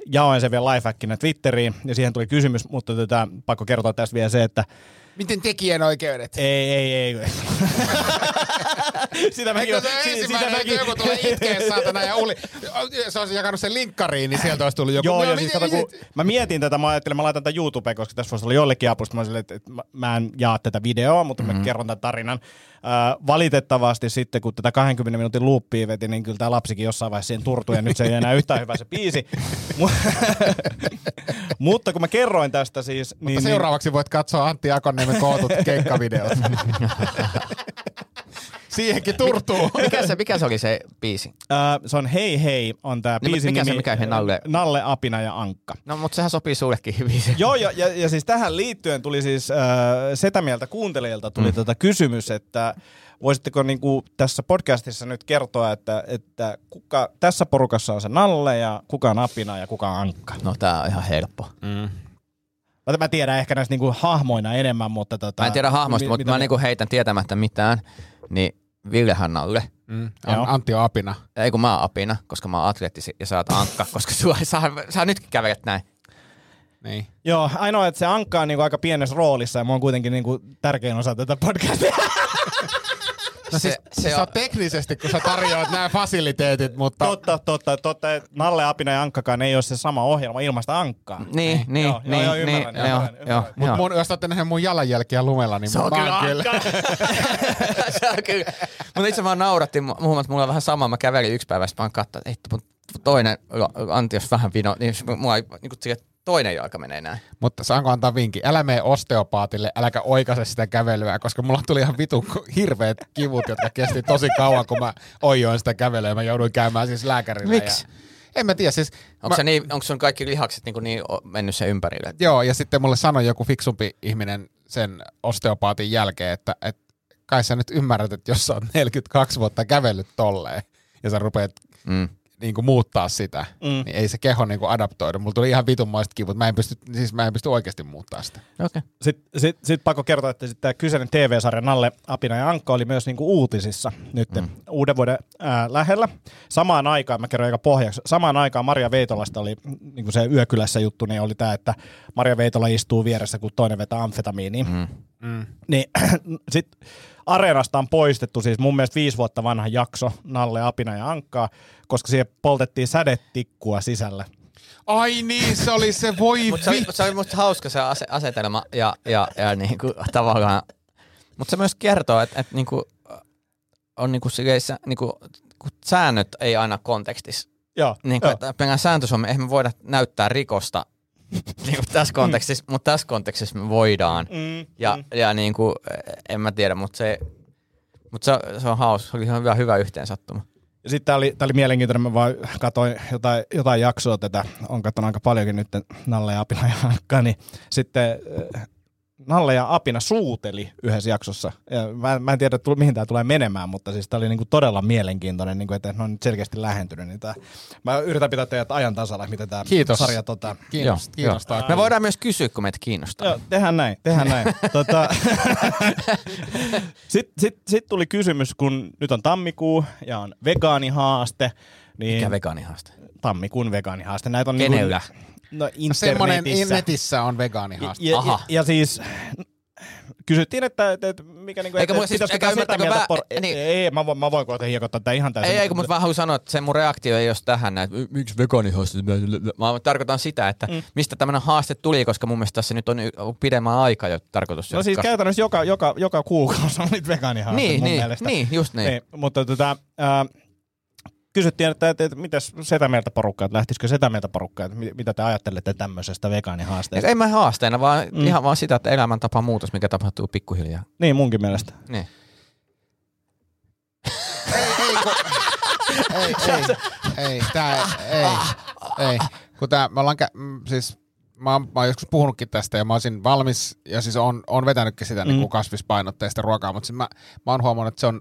jaoin sen vielä lifehackinä Twitteriin, ja siihen tuli kysymys, mutta tätä, pakko kertoa tästä vielä se, että... Miten tekijänoikeudet? Ei, ei, ei. Sitä mäkin... Eikö se ensimmäinen, että joku tulee itkeen saatana ja uli... Se olisi jakanut sen linkkariin, niin sieltä olisi tullut joku... Joo, joo, siis kato, kun mä mietin tätä, mä ajattelin, mä laitan tämän YouTubeen, koska tässä voisi olla jollekin apusta. Mä olin, että mä en jaa tätä videoa, mutta mä kerron tämän tarinan. Valitettavasti sitten, kun tätä kahdenkymmenen minuutin loopia veti, niin kyllä tämä lapsikin jossain vaiheessa siihen turtui, ja nyt se ei enää yhtään hyvä se biisi. Mutta kun mä kerroin tästä siis... Mutta niin, seuraavaksi niin... voit katsoa Antti Akonniemen kootut keikkavideot. Siihenkin turtuu. Mikä se, mikä se oli se biisi? Äh, se on Hei Hei, on tää niin, biisin mikä nimi. Se, mikä se Nalle? Nalle, Apina ja Ankka. No mut sehän sopii sullekin hyvin. Joo, jo, ja, ja siis tähän liittyen tuli siis äh, Setämieltä kuuntelijalta tuli mm. tätä kysymys, että voisitteko niinku tässä podcastissa nyt kertoa, että, että kuka tässä porukassa on se Nalle ja kuka on Apina ja kuka on Ankka? No tää on ihan helppo. Mm. Mä tiedän ehkä näistä niinku hahmoina enemmän, mutta... Tota, mä en tiedä hahmosta, mi- mutta mitä... mä niinku heitän tietämättä mitään, niin... Villehän Nalle. Mm. Antti on Apina. Ei kun mä oon Apina, koska mä oon atleetti ja sä oot Ankka, koska sua, sä, sä nytkin kävelet näin. Niin. Joo, ainoa että se Ankka on niinku aika pienessä roolissa ja mä oon kuitenkin niinku tärkein osa tätä podcastia. No siis, se, se, se on teknisesti, kun sä tarjoat nämä fasiliteetit, mutta... Totta, totta, totta. Nalle, Apina ja Ankkakaan ei ole se sama ohjelma ilmaista Ankkaa. Niin, niin, niin. Joo, niin, joo, niin, ymmärrän, niin, ymmärrän, joo, ymmärrän. Joo. Mut jos te ootte nähneet mun jalanjälkiä lumella, niin se on kyllä Ankka. Se on kyllä. Mutta itse vaan naurattiin, muun muassa mulla on vähän sama, mä kävelin yksi päivä, sitten vaan katsoin, että mun toinen antios vähän vino, niin mulla ei niinku sille... Toinen jalka menee näin. Mutta saanko antaa vinkin? Älä mene osteopaatille, äläkä oikaise sitä kävelyä, koska mulla tuli ihan vitun hirveät kivut, jotka kesti tosi kauan, kun mä oijoin sitä kävelyä. Mä jouduin käymään siis lääkärillä. Miksi? Ja... En mä tiedä siis. Onko, mä... niin, onko sun kaikki lihakset niin, niin mennyt sen ympärille? Joo, ja sitten mulle sanoi joku fiksumpi ihminen sen osteopaatin jälkeen, että, että kai sä nyt ymmärrät, että jos sä oot neljäkymmentäkaksi vuotta kävellyt tolleen ja sä rupeat... Mm. Niinku muuttaa sitä, mm. niin ei se keho niinku adaptoida. Mulla tuli ihan vitunmaiset kivut, mä en pysty, siis mä en pysty oikeasti muuttaa sitä. Okay. Sitten sit, sit pakko kertoa, että tämä kyseinen T V-sarja Nalle, Apina ja Ankka oli myös niinku uutisissa nyt mm. uuden vuoden ää, lähellä. Samaan aikaan, mä kerron aika pohjaksi, samaan aikaan Maria Veitolasta oli niinku se Yökylässä juttu, niin oli tämä, että Maria Veitola istuu vieressä, kun toinen vetää amfetamiiniä. Mm. Mm. Niin sitten Areenasta on poistettu siis mun mielestä viisi vuotta vanha jakso Nalle, Apina ja Ankkaa, koska siihen poltettiin sädetikkua sisällä. Ai niin, se oli se voi Mutta se, se oli musta hauska se ase- asetelma ja, ja, ja niinku tavallaan. Mutta se myös kertoo, että et niinku, on niinku silleissä, niinku, kun säännöt ei aina kontekstissa. Joo. Niinku, jo. Että meidän sääntösuomme, eihän me voida näyttää rikosta Niin tässä kontekstissa, mm. mutta tässä kontekstissa me voidaan. Mm. Ja, mm. ja niin kuin, en mä tiedä, mutta se, mut se, se on hauska. Se oli ihan hyvä, hyvä yhteensattuma. Sitten tää oli, tää oli mielenkiintoinen, mä vaan katsoin jotain, jotain jaksoa tätä, on katsonut aika paljonkin nyt Nalle Apina ja Ankka, niin sitten Nalle ja Apina suuteli yhdessä jaksossa. Ja mä, mä en tiedä, tuli, mihin tää tulee menemään, mutta siis tää oli niinku todella mielenkiintoinen, niinku, että ne on nyt selkeästi lähentynyt. Niin tää, mä yritän pitää teidät ajan tasalla, miten tää Kiitos. sarja tota, kiinnostaa. Joo, kiinnostaa. Joo. Me voidaan myös kysyä, kun meitä kiinnostaa. Joo, tehdään näin, tehdään näin. tota, Sitten sit, sit tuli kysymys, kun nyt on tammikuu ja on vegaanihaaste. Niin mikä vegaanihaaste? Tammikuun vegaanihaaste. Näitä on kenellä? Niin, no internetissä. Semmoinen netissä on vegaanihaaste. Ja, ja, ja siis kysyttiin, että, että mikä niinku, että siis, pitäisikö tämä sitä mieltä vä- por- niin. Ei, ei, mä voin, mä voin kohta hiekottaa tämä ihan täysin. Ei, ei, kun mut mä haluan sanoa, että se mun reaktio ei ole tähän, että miksi vegaanihaaste? Mä tarkoitan sitä, että mm. mistä tämmöinen haaste tuli, koska mun mielestä tässä nyt on pidemmän aika jo tarkoitus. No siis käytännössä joka, joka, joka kuukausi on nyt vegaanihaaste niin, mun niin, mielestä. Niin, just niin. niin mutta tota... Äh, kysyttiin, että, että, että mitäs setämieltä porukkaa, että lähtisikö setämieltä porukkaa, että mitä te ajattelette tämmöisestä vegaanihaasteesta? Ei mä haasteena, vaan mm. ihan vaan sitä, että elämäntapa muutos, mikä tapahtuu pikkuhiljaa. Niin, munkin mielestä. Niin. ei, ei, kun... ei, ei, ei, tää, ei, ei, ei, kun tää, mä ollaan, kä- siis mä oon, mä oon joskus puhunutkin tästä ja mä olisin valmis, ja siis on, on vetänytkin sitä mm. niin kuin kasvispainotteista ruokaa, mutta siis mä, mä oon huomannut, että se on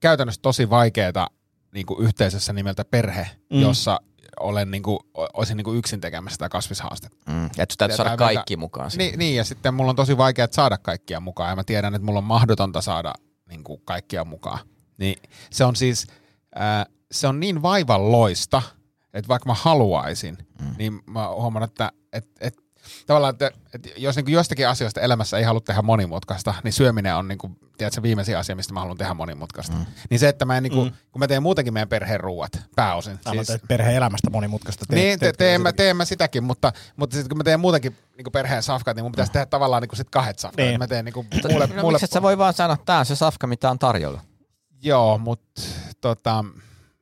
käytännössä tosi vaikeeta niinku yhteisössä nimeltä perhe, mm. jossa olen niinku olisin niinku yksin tekemässä sitä kasvishaastetta. Mm. Että täytyy Tietää saada kaikki meiltä mukaan. Niin, niin, ja sitten mulla on tosi vaikea saada kaikkia mukaan ja mä tiedän, että mulla on mahdotonta saada niinku kaikkia mukaan. Niin se on siis äh, se on niin vaivalloista, että vaikka mä haluaisin, mm. niin mä huomaan, että et, et, tavallaan, että et jos niinku jostakin asioista elämässä ei halua tehdä monimutkaista, niin syöminen on niinku, tiedätkö, viimeisin asia, mistä mä haluan tehdä monimutkaista. Mm. Niin se, että mä en niinku, mm. kun mä teen muutenkin meidän perheen ruuat pääosin. Siis, teet perhe-elämästä monimutkaista. Teet, niin, teet, teen, mä, teen mä sitäkin, mutta, mutta sit, kun mä teen muutenkin niinku perheen safkat, niin mun pitäisi tehdä tavallaan niinku sit kahdet safkat. Niin. Mä teen niinku mulle... No, mulle... Miksi sä voi vaan sanoa, että tää on se safka, mitä on tarjolla? Joo, mutta tota...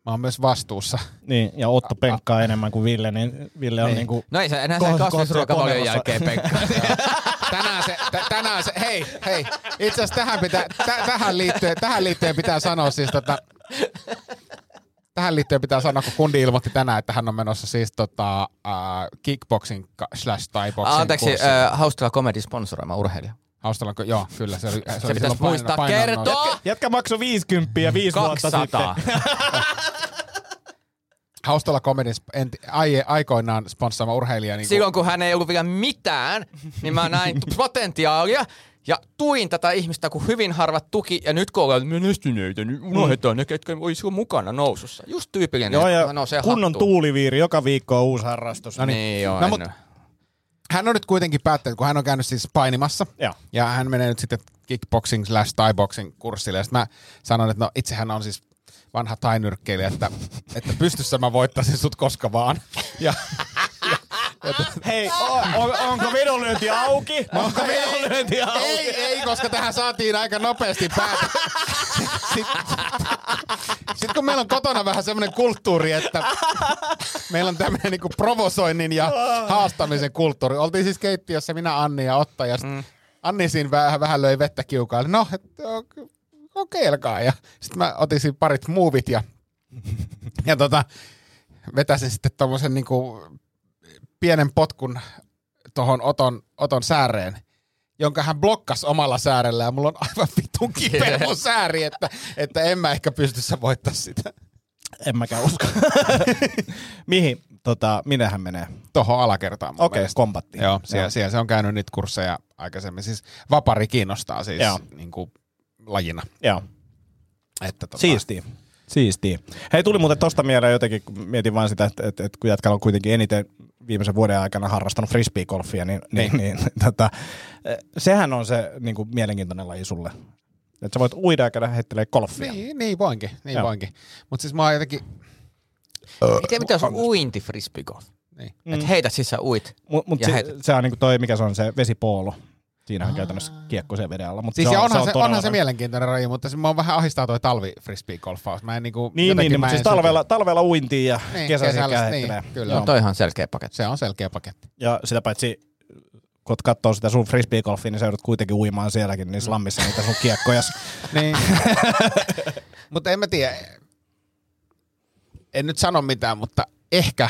Mä oon myös vastuussa. Niin, ja Otto penkkaa enemmän kuin Ville, niin Ville on niin, niin kuin... No ei, enää sen kasvisruokavalion jälkeen penkkaa. tänään se, t- tänään se, hei, hei, itse asiassa tähän, pitää, t- tähän, liittyen, tähän liittyen pitää sanoa siis tota... Tähän liittyen pitää sanoa, kun kundi ilmoitti tänään, että hän on menossa siis tota, äh, kickboxing slash thaiboxing. Anteeksi, äh, Haustella Comedy sponsoroima urheilija. Haustalanko? Joo, kyllä. Se, oli, se, se oli pitäisi muistaa paino, kertoa. Jätkä, jätkä maksoi viisikymmentä ja viisi vuotta sitten. Haustalla Comedyn aikoinaan sponssaama urheilija. Niin silloin kun... kun hän ei ollut vielä mitään, niin mä näin potentiaalia ja tuin tätä ihmistä, kun hyvin harvat tuki. Ja nyt kun ollaan menestyneitä, niin unohdetaan ne, ketkä olisivat mukana nousussa. Just tyypillinen. Joo, ja kunnon hattuun. Tuuliviiri. Joka viikko on uusi harrastus. No niin, niin joo, no, hän on nyt kuitenkin päättänyt, kun hän on käynyt siis painimassa ja, ja hän menee nyt sitten kickboxing slash thaiboxing kurssille. Ja sitten mä sanon, että no itsehän on siis vanha thainyrkkeilijä, että, että pystyssä mä voittaisin sut koska vaan. Ja, ja, ja, hei, on, on, onko vedonlyönti auki? Onko vedonlyönti auki? Ei, ei, koska tähän saatiin aika nopeasti päätä. Sitten, sitten kun meillä on kotona vähän semmoinen kulttuuri, että meillä on tämmöinen niinku provosoinnin ja haastamisen kulttuuri. Oltiin siis keittiössä, minä, Anni ja Otta, ja mm. Anni siinä vähän, vähän löi vettä kiukaan. No, kokeilkaa. Ja sitten mä otin siinä parit muuvit ja, ja tota, vetäsin sitten tommosen niinku pienen potkun tohon Oton, Oton sääreen, jonka hän blokkasi omalla säärellä, ja mulla on aivan vitun kipeä mun sääri, että, että en mä ehkä pystyssä voittaa sitä. En mäkään usko. Mihin? Tota, minähän menee? Tohon alakertaan. Okei, okay, kombattiin. Joo, siellä, siellä se on käynyt niitä kursseja aikaisemmin. Siis vapari kiinnostaa siis niin kuin lajina. Joo. Että tota... Siistii. Siistii. Hei, tuli muuten tosta mieleen jotenkin, mietin vaan sitä, että, että, että kun jätkällä on kuitenkin eniten viimeisen vuoden aikana harrastanut frisbeegolfia, niin, niin, niin tota, sehän on se niin kuin mielenkiintoinen laji sulle. Että sä voit uida ja käydä heittelemään golfia. Niin, niin voinkin, niin voinkin. Mutta siis mä oon jotenkin... Miten, mitä jos on uinti frisbeegolf? Niin. Mm. Että heitä siis sä uit. Mut, mut ja si- se on niin kuin toi, mikä se on, se vesipoolo. Siinähän Aa. käytännössä kiekko sen veden alla. Mutta siis se on, onhan, se, on onhan se mielenkiintoinen raji, mutta se on vähän ahistaa toi talvi frisbee-golfaus. Mä en niinku... Niin, niin, niin mutta siis talvella, talvella uintiin ja niin, kesäisiin kähettelee. Niin, kyllä. No, toi on ihan selkeä paketti. Se on selkeä paketti. Ja sitä paitsi, kun katsoo sitä sun frisbee-golfia, niin sä joudut kuitenkin uimaan sielläkin niissä lammissa niitä sun kiekkojas. Niin. Mutta en mä tiedä. En nyt sano mitään, mutta ehkä,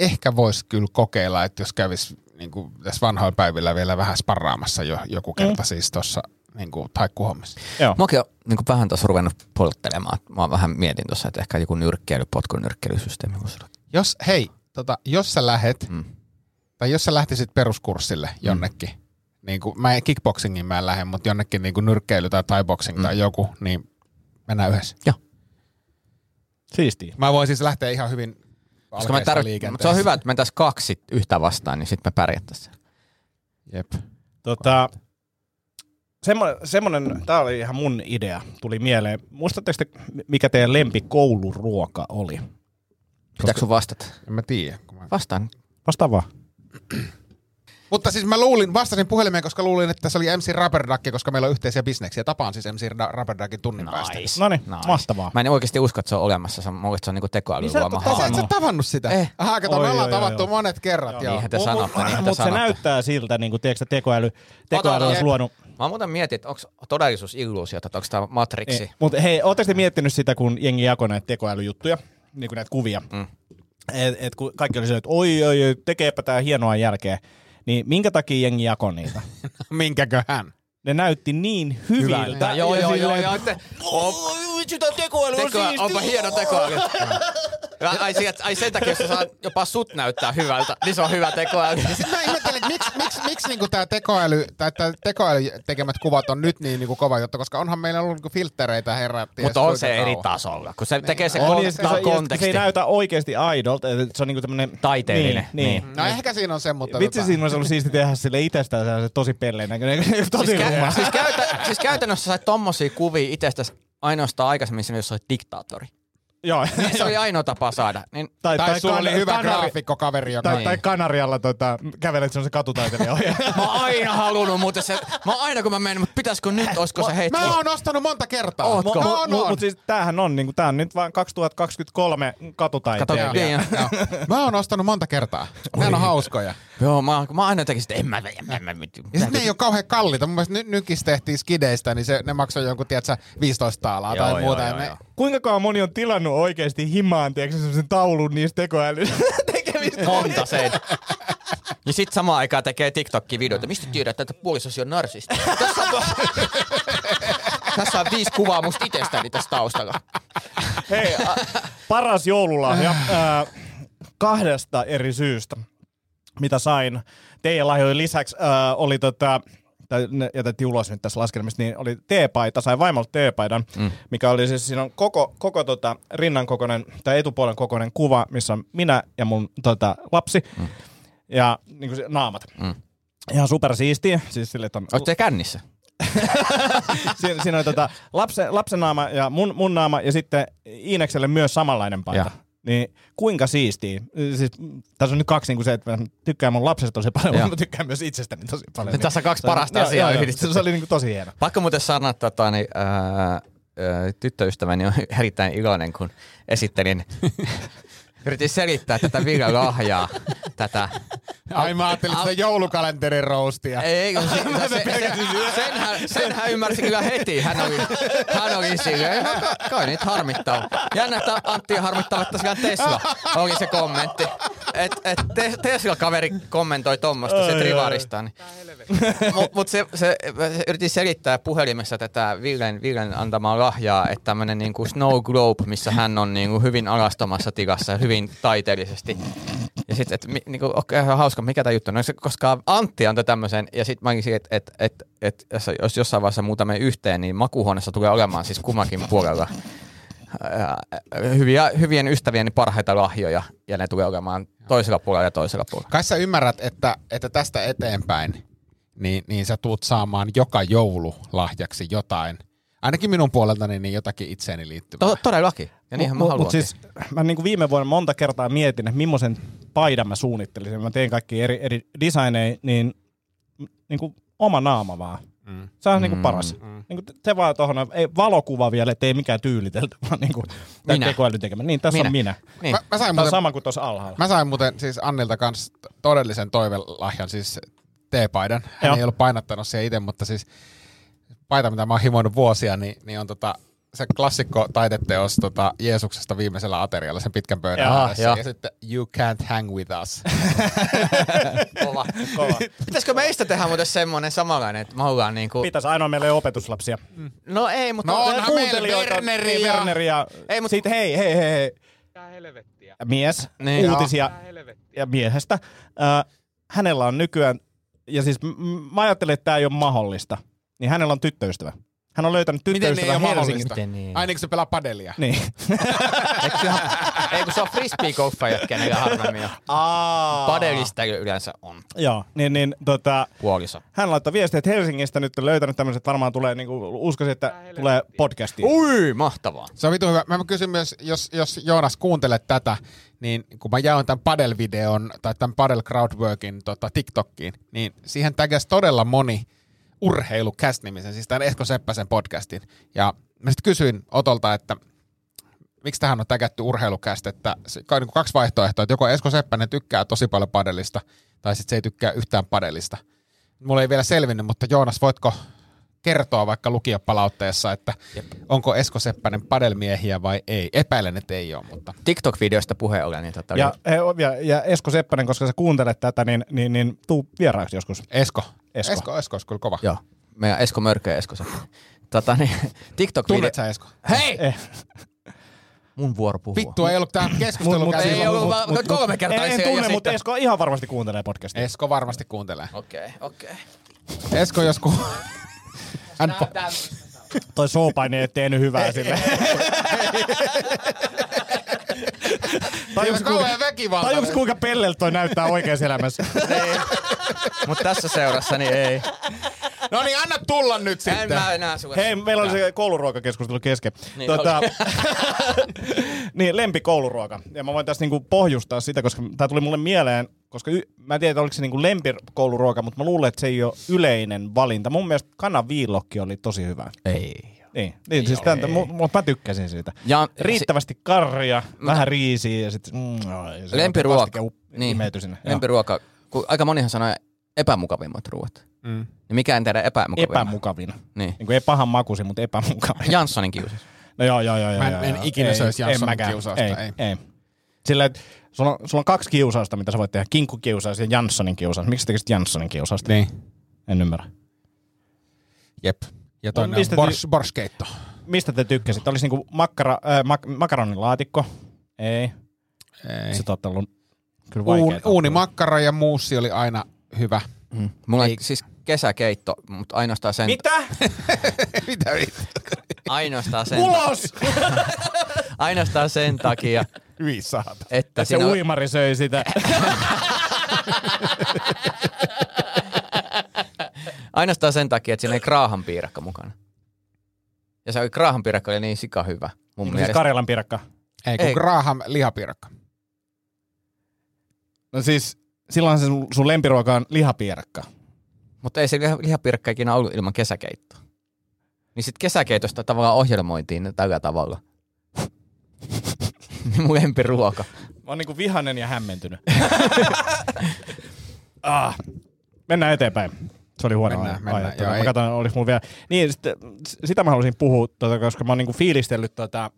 ehkä voisi kyllä kokeilla, että jos kävisi... Niin kuin tässä vanhoilla päivillä vielä vähän sparraamassa jo, joku kerta mm. siis tuossa niin taikkuhommissa. Mäkin olen niin vähän tuossa ruvennut polttelemaan. Mä vähän mietin tuossa, että ehkä joku nyrkkeily, potkunyrkkeilysysteemi. Jos, hei, tota, jos sä lähet, mm. tai jos sä lähtisit peruskurssille jonnekin, mm. niin kuin, mä en kickboxingin mä en lähde, mutta jonnekin niin kuin nyrkkeily tai thaiboxing mm. tai joku, niin mennään yhdessä. Joo. Siistii. Mä voin siis lähteä ihan hyvin... Koska mä tarv... Mut se on hyvä, että mentäisiin kaksi yhtä vastaan, niin sitten me pärjättäisiin. Jep. Tota, semmoinen, tää oli ihan mun idea, tuli mieleen. Muistatteko te, mikä teidän lempikouluruoka oli? Pitääkö sun vastata? En mä tiedä. Mä... Vastaan. Vastaan vaan. Mutta siis mä luulin, vastasin puhelimeen, koska luulin, että se oli M C Raperdakki, koska meillä on yhteisiä bisneksiä. Tapaan siis M C Raperdakin tunnin nice. päästä. No niin, nice. Mahtavaa. Mä en oikeasti usko, että se on olemassa. Mä oikeasti se on niinku tekoälyluoma. Niin sä et sä tavannut sitä? Eh. Aha, kato, me ollaan tavattu monet kerrat. Niinhän te sanotte. Mutta se näyttää siltä, niin kuin tiedätkö, tekoäly olisi luonut. Mä muuten mietin, että onko todellisuus illuusiota, että onko tämä matriksi. Mutta hei, ootteko te miettinyt sitä, kun jengi jakoi näitä tekoälyjuttuja, niin kuin näitä kuvia? Kaikki oli se, että oi, oi, oi, tekeepä tää hienoa jälkeä. Niin minkä takia jengi jakoi niitä? No, minkäköhän? Ne näytti niin hyviltä. Hyvä, joo, joo, joo, joo. Sitä tekoälyä on siistiä. Onpa hieno tekoäly. Ai sen takia, jos saa jopa sut näyttää hyvältä, niin se on hyvä tekoäly. Sitten mä ihmettelin, että miksi, miksi, miksi niinku tämä tekoäly, tekoäly tekemät kuvat on nyt niin niinku kova juttu, koska onhan meillä ollut niinku filttereitä herää. Mutta on se eri tasolla, kun se tekee se konteksti. Se ei näytä oikeasti aidolta, se on niinku tämmöinen taiteellinen. Niin, niin. Niin. No ehkä siinä on se, mutta... Vitsi tota... siinä olisi ollut siisti tehdä sille itsestään se tosi pelleen näköinen. Tosi rumma. Siis, kä- siis, käytä- siis käytännössä sä sait tommosia kuvia itsestäsi ainoastaan aikaisemmin siinä, jos olet diktaattori. Joo. Niin se oli ainoa tapa saada. Niin... Tai, tai, tai sulla oli hyvä kanari... graafikko kaveri. Joka... Tai, niin. tai Kanarialla tota, kävelet semmoisen katutaitelijoja. Mä oon aina halunnut muuten se. Mä oon aina kun mä menen, mutta pitäisikö nyt, olisiko se hetki? Mä oon ostanut monta kertaa. Ootko? Mä, mä oon, m- oon. Mut siis tämähän on, niin, tää on nyt vaan kaksituhattakaksikymmentäkolme katutaiteilija. Mä oon ostanut monta kertaa. Nämä on hauskoja. Joo, mä, mä aina tekisin, että en mä, en mä, en mä. Ja sit ne ei oo kauhean kalliita. Mun mielestä ny- nykis tehtiin skideistä, niin se, ne maksoi jonkun, tiedätkö, viisitoista taalaa tai muuta. Kuinkakaan moni on tilannut oikeesti himaan, tiedätkö, semmosen taulun niistä tekoälyn tekemistä? Monta sen. Ja sit samaan aikaan tekee TikTokki videoita. Mistä tiedät, että puolisosi on narsisti? Tässä on, tässä on viisi kuvaa musta itsestäni tässä taustalla. Hei, a, paras joululahja äh, kahdesta eri syystä, mitä sain teidän lahjojen lisäksi, äh, oli tota... tai jätettiin ulos nyt tässä laskelmissa, niin oli teepaita, sai vaimolta teepaidan, mm. mikä oli siis, siinä on koko, koko tota, rinnan kokoinen, tai etupuolen kokoinen kuva, missä on minä ja mun tota, lapsi, mm. ja niin kuin, naamat. Mm. Ihan supersiistiä. Siis sille, että on... Ootko te kännissä? Siin, siinä oli tota, lapsen, lapsen naama ja mun, mun naama, ja sitten Iinekselle myös samanlainen paita. Ja. Niin kuinka siistiä? Siis, tässä on nyt kaksi niin kuin se, että mä tykkään mun lapsesta tosi paljon, mutta mä tykkään myös itsestäni tosi paljon. Niin. Tässä on kaksi parasta no, asiaa yhdistetty. Se oli niin kuin tosi hieno. Pakko muuten sanoa, että tota, niin, äh, tyttöystäväni on erittäin iloinen, kun esittelin, yritin selittää tätä Ville lahjaa. Tätä. Ai mä ajattelin sitä joulukalenterin roustia. Ei, kun se, se, se, senhän, senhän ymmärsi kyllä heti. Hän oli, hän oli silleen, kai niitä harmittaa. Jännä, että Anttia harmittaa, että siellä Tesla oli se kommentti. Et, et Tesla-kaveri kommentoi tommoista, se trivarista. Niin. Mutta mut se, se, se yritin selittää puhelimessa tätä Villen, Villen antamaa lahjaa, että tämmönen niinku snow globe, missä hän on niinku hyvin alastomassa tilassa, hyvin taiteellisesti. Ja sitten, että niinku, okay, hauska, mikä tämä juttu on, no, koska Antti antoi tämmöisen, ja sitten mä olisin, että et, et, et, jos jossain vaiheessa muutamme yhteen, niin makuuhuoneessa tulee olemaan siis kummankin puolella hyviä, hyvien ystävien parhaita lahjoja, ja ne tulee olemaan toisella puolella ja toisella puolella. Kai sä ymmärrät, että, että tästä eteenpäin, niin, niin sä tuut saamaan joka joulu lahjaksi jotain, ainakin minun puoleltani, niin jotakin itseeni liittyvää. To- todellakin. Ja niinhän mut, mä mut siis, mä niin kuin viime vuonna monta kertaa mietin, että millaisen paidan mä suunnittelisin. Mä tein kaikki eri, eri designeja, niin, niin kuin oma naama vaan. Mm. Se on mm. niinku paras. Mm. Niinku se vaan tohon, ei valokuva vielä, ettei mikään tyylitelty, vaan niinku tekoäly tekemään. Niin, tässä minä. on minä. Niin. Mä, mä sain muuten, sama kuin tuossa alhaalla. Mä sain muuten siis Annilta kans todellisen toivelahjan, siis T-paidan. Hän Joo. ei ollut painattanut siihen itse, mutta siis paita, mitä mä oon himoinut vuosia, niin, niin on tota... se klassikko taideteos tota, Jeesuksesta viimeisellä aterialla, sen pitkän pöydän ääressä. Ja sitten You Can't Hang With Us. Kova. Kova. Pitäisikö meistä tehdä muuten semmoinen samanlainen, että me ollaan niinku... Pitäis, ainoa meillä ei ole opetuslapsia. Mm. No ei, mutta... No onhan meillä Werneri ja... Werner ja... Ei, mut... Siitä hei, hei, hei, hei. Tää helvettiä. Mies, niin, uutisia ja miehestä. Äh, hänellä on nykyään... Ja siis m- mä ajattelin, että tää ei ole mahdollista. Niin hänellä on tyttöystävä. Hän on löytänyt tyttöystävän Helsingistä. Niin? Aina kun se pelaa padelia. Niin. Ei kun se on frisbee-golfa, jotka ne harvemmin on. Padelista yleensä on. Joo, niin, niin tota... Puoliso. Hän laittaa viestiä, että Helsingistä nyt on löytänyt tämmöiset, varmaan tulee, niin kuin uskoisin, että tulee podcastiin. Ui, mahtavaa. Se on vitun hyvä. Mä kysyn myös, jos, jos Joonas kuuntelet tätä, niin kun mä jaoin tämän padel-videon tai tämän padel-crowdworkin tota, TikTokkiin, niin siihen tägäs todella moni Urheilucast-nimisen, siis tämän Esko Seppäsen podcastin. Ja mä sitten kysyin Otolta, että miksi tähän on täkätty Urheilucast, että kaksi vaihtoehtoa, että joko Esko Seppänen tykkää tosi paljon padelista, tai sitten se ei tykkää yhtään padelista. Mulla ei vielä selvinnyt, mutta Joonas, voitko kertoa vaikka lukijapalautteessa, että Jep. onko Esko Seppänen padelmiehiä vai ei? Epäilen, että ei ole, mutta... TikTok-videoista puhe oli. Niin tota ja, ja, ja Esko Seppänen, koska sä kuuntelet tätä, niin, niin, niin tuu vieraaksi joskus. Esko. Esko. Esko, Esko olisi kyllä kova. Joo. Meidän Esko Mörkö ja Esko Seppänen. Tota niin, TikTok-video... Tunnet sä Esko? Hei! Eh. Mun vuoro puhua. Vittu, ei ollut tää keskustelu. Mut, mut, ei siis, ollut mut, mut, kolme kertaa. En tunne, mutta Esko ihan varmasti kuuntelee podcastia. Esko varmasti kuuntelee. Okei, okay, okei. Okay. Esko joskus... Hän po- toi soopaini ei tehnyt hyvää sille. Tajuuks kuinka, kuinka pelleltä toi näyttää oikeassa elämässä? Ei. Mut tässä seurassa niin ei. No niin, anna tulla nyt sitten. En mä enää sulle. Hei, meillä oli se kouluruokakeskustelu kesken. Niin, tota, niin lempikouluruoka. Ja mä voin tässä niinku pohjustaa sitä, koska tää tuli mulle mieleen, koska y- mä en tiedä, oliko se niinku lempikouluruoka, mutta mä luulen, että se ei ole yleinen valinta. Mun mielestä kananviilokki oli tosi hyvä. Ei. Niin, niin ei siis tämän, mu- mä tykkäsin siitä. Ja riittävästi si- karja, mä... vähän riisiä ja sitten... Mm, lempiruoka. Niin, lempiruoka. Aika monihan sanoo epämukavimmat ruoat. Mm. Ja mikä en tiedä epämukavina. Epämukavina. Niin. Niin kuin ei pahan makusi, mutta epämukavina. Janssonin kiusas. No joo, joo, joo. Mä en, joo, en joo. ikinä söisi Janssonin kiusausta. Ei, ei. ei. Sillä, että sulla, sulla on kaksi kiusausta, mitä sä voit tehdä. Kinkkukiusaus ja Janssonin kiusaus. Miksi sä tekisit Janssonin kiusausta? Niin. En ymmärrä. Jep. Ja toinen no, on bors, borskeitto. Mistä te tykkäsit? Olisi niinku makkara, äh, mak, makaronilaatikko? Ei. Ei. Se on ollut kyllä vaikeaa. Uunimakkara ja muussi oli aina hyvä. Mm. Mulla ei. Siis kesäkeitto, mutta ainoastaan sen... Mitä? Mitä vittu? Ainoastaan sen... Ulos! Ainoastaan sen takia... Hyi saata. Että se on... uimari söi sitä. Ainoastaan sen takia, että siinä oli kraahanpiirakka mukana. Ja se oli kraahanpiirakka, oli niin sika hyvä. Mun mielestä. Siis Karjalan piirakka? Ei, kun kraahan lihapiirakka. No siis... Silloinhan se sun lempiruoka on lihapiirakka. Mutta ei se lihapiirakka ikinä ollut ilman kesäkeittoa. Niin sit kesäkeitosta tavallaan ohjelmointiin tällä tavalla. Mun lempiruoka. Mä oon niinku vihanen ja hämmentynyt. ah. Mennään eteenpäin. Se oli huono ajattelu. Mä katson, olis mulla vielä... Niin, sit, sitä mä halusin puhua, tuota, koska mä oon niinku fiilistellyt tota...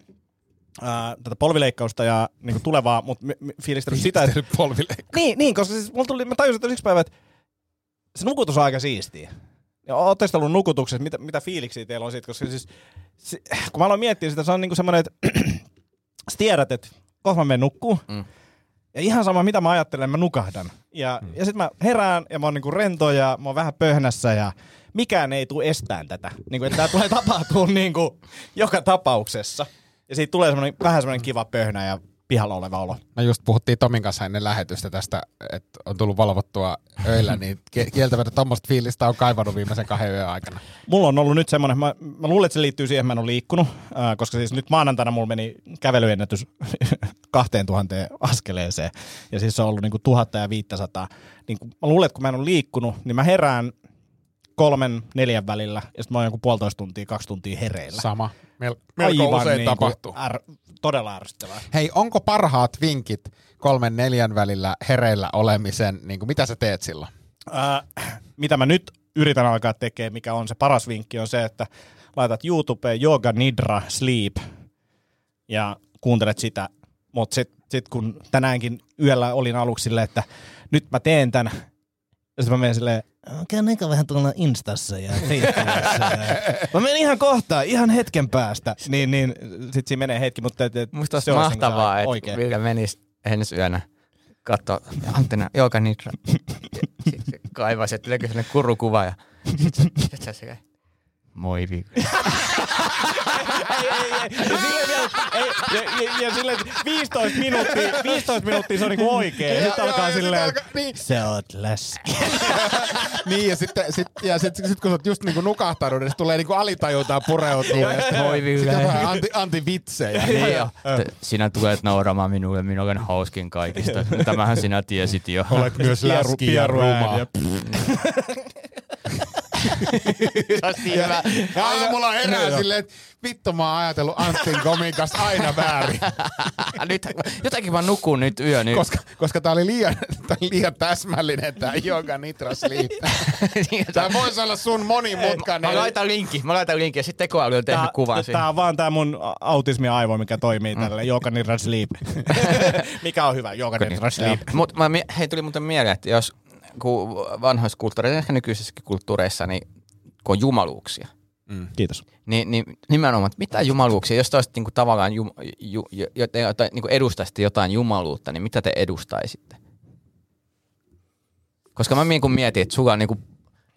tätä polvileikkausta ja niinku tulevaa, mutta fiilistellyt sitä, että... Niin, niin, koska siis mulla tuli, mä tajusin, että yksi päivä, että se nukutus on aika siistiä. Ja ootteko ollut nukutuksessa, mitä, mitä fiiliksiä teillä on siitä, koska siis, se, kun mä aloin miettiä sitä, se on niinku semmoinen, että sä tiedät, että kohta mä menen nukkuun, mm. ja ihan sama, mitä mä ajattelen, mä nukahdan. Ja, mm. ja sit mä herään, ja mä oon niinku rento, ja mä oon vähän pöhnässä, ja mikään ei tule estään tätä. Niinku, että tää tulee tapahtua niinku joka tapauksessa. Ja siitä tulee semmoinen, vähän semmoinen kiva pöhnä ja pihalla oleva olo. No just puhuttiin Tomin kanssa ennen lähetystä tästä, että on tullut valvottua öillä, niin kieltämättä tommoista fiilistä on kaivannut viimeisen kahden yön aikana. Mulla on ollut nyt semmoinen, mä, mä luulen, että se liittyy siihen, että mä en ole liikkunut, äh, koska siis nyt maanantaina mulla meni kävelyennätys kahteen tuhanteen askeleeseen. Ja siis se on ollut niinku tuhatta ja viittäsataa. Niin mä luulen, että kun mä en ole liikkunut, niin mä herään kolmen, neljän välillä, ja sitten mä oon joku puolitoista tuntia, kaksi tuntia hereillä. Sama. Mel- melko aivan usein niin tapahtuu. Är- todella ärsyttävää. Hei, onko parhaat vinkit kolmen, neljän välillä hereillä olemisen, niin kuin mitä sä teet silloin? Äh, mitä mä nyt yritän alkaa tekemään, mikä on se paras vinkki, on se, että laitat YouTubeen Yoga Nidra Sleep, ja kuuntelet sitä, mutta sitten sit kun tänäänkin yöllä olin aluksi silleen, että nyt mä teen tän, ja sitten mä menen silleen, käyn eikä vähän tuolla Instassa ja Facebookissa. Mä menen ihan kohtaan, ihan hetken päästä, niin, niin sitten siinä menee hetki, mutta et, et, musta olisi mahtavaa, että Ville menisi ensi yönä katsoa Antena Yoga Nidra. Sitten se kaivaisi, että löykö sellainen kurukuva ja sitten se käy. Moi Ville. Ei, ei, ei. Ja silleen, ei, ja, ja silleen viisitoista minuuttia, viisitoista minuuttia se on niinku oikein. Nyt alkaa silleen, sä oot läski. Niin, ja sitten sit, ja sit, sit, kun sä oot just niinku nukahtanut, niin se tulee niinku alitajuntaan pureutuu. Voi Ville. Sitten vähän anti, antivitsejä. Niin jo. Sinä tulet nauramaan minulle, minä olen hauskin kaikista. Tämähän sinä tiesit jo. Olet myös läski ja rumaa. Ja aamulla herää silleen, että vittu mä oon ajatellut Antin komiikasta aina väärin. Nyt, jotakin mä nukun nyt yön. Koska, koska tää oli liian, tää oli liian täsmällinen tää Yoga Nidra Sleep. Tää vois olla sun monimutkainen. Mä laitan linkin, mä laitan linkin ja sit tekoäly on tehnyt kuvan siihen. Tää on vaan tää mun autismiaivo, mikä toimii tälle Yoga Nidra Sleep. Mikä on hyvä Yoga Nidra Sleep. Mut mä, hei, tuli muuten mieleen, että jos kun vanhoissa kulttuureissa, ehkä nykyisissäkin kulttuureissa, niin kun on jumaluuksia. Mm. Kiitos. Niin, niin nimenomaan, että mitä jumaluuksia, jos te olisitte niinku tavallaan jum, ju, ju, jotain, niinku edustaisitte jotain jumaluutta, niin mitä te edustaisitte? Koska mä niinku mietin, että sulla on niinku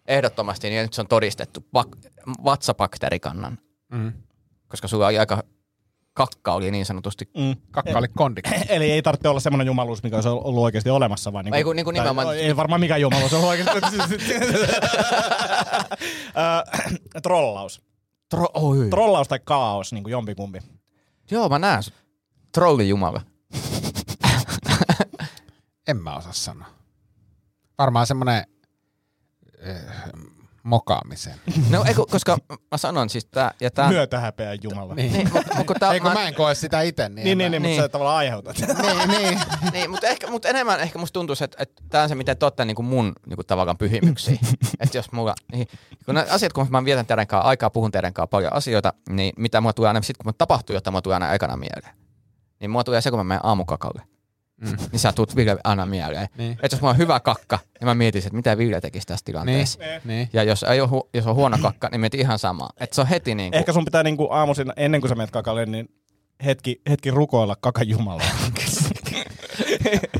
ehdottomasti, niin nyt se on todistettu, bak- vatsabakteerikannan. Mm. Koska sulla oli aika... Kakka oli niin sanotusti. Mm. Kakka oli kondikka. Eli ei tarvitse olla semmoinen jumaluus, mikä olisi ollut oikeasti olemassa. Vaan ei, kun, niin kuin tai, nimenomaan... ei varmaan mikä jumaluus on oikeasti. uh, trollaus. Tro- Oi. Trollaus tai kaos, niin kuin jompikumpi. Joo, mä näen. Trollijumala. En mä osaa sanoa. Varmaan semmoinen eh, mokaamisen. No ei, koska mä sanon siis tää ja tää... Myötähäpeän jumala. Niin. Niin, mut, mut, tää, ei kun mä en koe sitä ite. Niin, niin, niin, niin, mutta sä tavallaan aiheutat. Niin, niin. niin mutta mut enemmän ehkä musta tuntuu, että et tää on se, miten te ootte niinku mun niinku tavallaan pyhimyksiä. Että jos mulla... Niin, kun asiat, kun mä vietän teidän kanssa aikaa, puhun teidän kanssa paljon asioita, niin mitä mua tulee aina... Sit kun mä tapahtuu jotain, mua tulee aina ekana mieleen. Niin mua tulee se, kun mä menen aamukakalle. Mm. Niin sä tulet Ville aina mieleen. Niin. Että jos mulla on hyvä kakka, niin mä mietin, että mitä Ville tekisi tässä tilanteessa. Niin. Ja jos, ei ole, jos on huono kakka, niin mietin ihan samaa. Että se on heti niin kuin... Ehkä sun pitää niin kuin aamuisin, ennen kuin sä menet kakalle, niin hetki, hetki rukoilla kakajumalaa.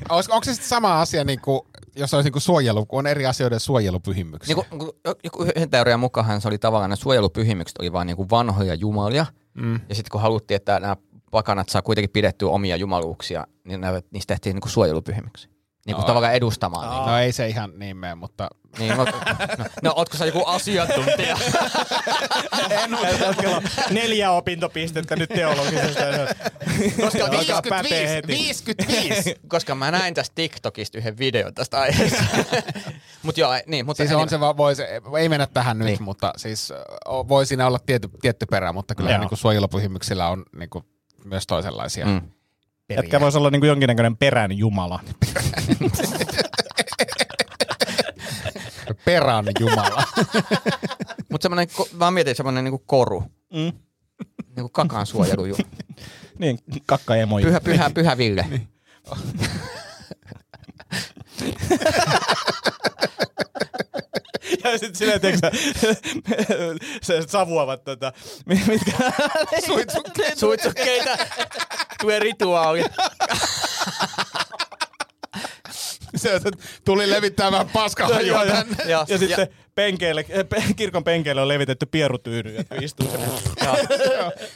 Onko se sitten sama asia, niin kuin, jos olisi niin kuin suojelu, kun on eri asioiden suojelupyhimyksiä? Niin joku yhden teorian mukaan se oli tavallaan, ne suojelupyhimykset oli vaan niin kuin vanhoja jumalia. Mm. Ja sitten kun haluttiin, että nämä... pakanat saa kuitenkin pidettyä omia jumaluuksia, niin niistä tehtiin niinku suojelupyhimyksiä. Niinku no, tavallaan edustamaan. No, niin. No ei se ihan niin mene, mutta... Niin, no, no, no ootko sä joku asiantuntija? En ole. Neljä opintopistettä nyt teologisesta. Koska viisikymmentäviisi. Koska mä näin tästä TikTokista yhden videon tästä aiheesta. Mut joo, niin. Mutta siis on se vaan, voi se, ei mennä tähän nyt, niin. Mutta siis voi siinä olla tietty, tietty perä, mutta kyllä niinku suojelupyhimyksillä on niinku... Myös toisenlaisia mm. periä. Etkä voisi olla niin kuin jonkinnäköinen perän jumala. Perän jumala. Mutta semmoinen, mä mietin semmoinen niin kuin koru. Mm. Niin kuin kakan suojelu jumala. Niin, kakkaemoja. Pyhä, pyhä, pyhä Ville. Niin. Ja sit silleen, tiiäksä, se savuavat tota, mitkä... Suitsukkeita. Suitsukkeita. Tulee rituaali. Se tuli levittää vähän paskahajua tänne. Ja, ja, ja sitten penkeille, kirkon penkeille on levitetty pierutyyny, että istuu se.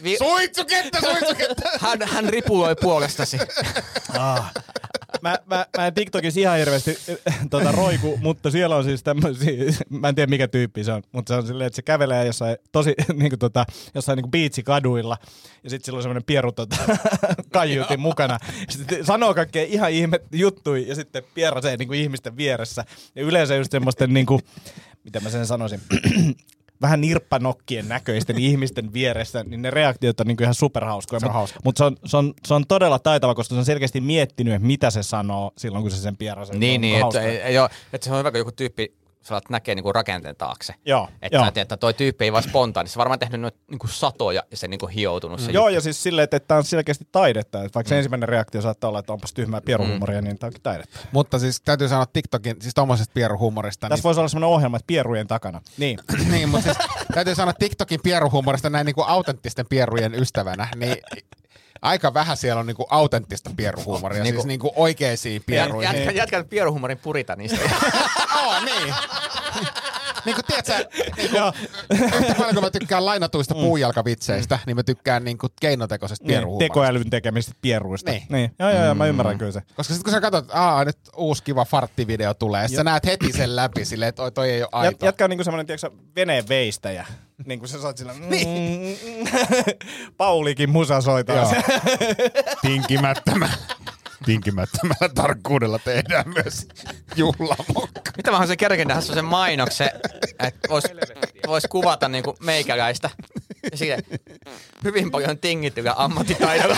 Vi- suitsuketta, suitsuketta! Hän, hän ripuloi puolestasi. Ah. Mä, mä, mä en TikTokissa ihan hirveästi tota, roiku, mutta siellä on siis tämmöisiä, mä en tiedä mikä tyyppi se on, mutta se on silleen, että se kävelee jossain tosi, niinku tota, jossain niinku biitsikaduilla, ja sit sillä on semmoinen pieru tota, kaiutin mukana. Sitten sanoo kaikkea ihan ihme juttuja, ja sitten pierasee niinku ihmisten vieressä. Ja yleensä just semmoisten niinku, mitä mä sen sanoisin, vähän nirppanokkien näköisten ihmisten vieressä, niin ne reaktiot on niin kuin ihan superhauskoja. Se on hauska. Mutta se on, se, on, se on todella taitava, koska se on selkeästi miettinyt, mitä se sanoo silloin, kun se sen pierasee. Niin, niin että et se on hyvä, kun joku tyyppi näkee niinku rakenteen taakse. Joo, että näet, että toi tyyppi ei vaan spontaanisesti. Se on varmaan tehnyt noin niinku satoja ja se niinku hioutunut. Se mm. Joo, ja siis silleen, että tämä on selkeästi taidetta. Että vaikka mm. se ensimmäinen reaktio saattaa olla, että onpas tyhmää pieruhumoria, mm. niin tämä onkin taidetta. Mutta siis täytyy sanoa TikTokin, siis tuommoisesta pieruhumorista. Tässä niin... voisi olla sellainen ohjelma, että pierujen takana. Niin, niin mutta siis täytyy sanoa TikTokin pieruhumorista näin niinku autenttisten pierujen ystävänä, niin... Aika vähän siellä on niinku autenttista pieruhuumoria, niin siis niinku oikeisiin pieruihin. Jätkä, jätkä pieruhuumorin puritanista. Oo, niin. Niinku tiedätkö, niinku, yhtä paljon kun mä tykkään lainatuista mm. puujalkavitseistä, niin mä tykkään niinku keinotekoisesta pieruhuumorista. Tekoälyn tekemistä pieruista. Niin. niin. Joo, joo, joo, mä ymmärrän kyllä se. Koska sit kun sä katsot, aa, nyt uusi kiva farttivideo tulee, sä näet heti sen läpi silleen, että toi ei oo aito. Jätkä on niinku semmonen, tiedätkö, veneen veistäjä. Niin kuin sä saat sillä... Niin. Paulikin musa soitaan. Tinkimättömän. Tinkimättömällä tarkkuudella tehdään myös juhlamokka. Mitä vähän se kerkin tähän sen mainoksen, että vois, vois kuvata niinku meikäläistä. Ja siinä hyvin paljon tingittyä ammattitaidolla.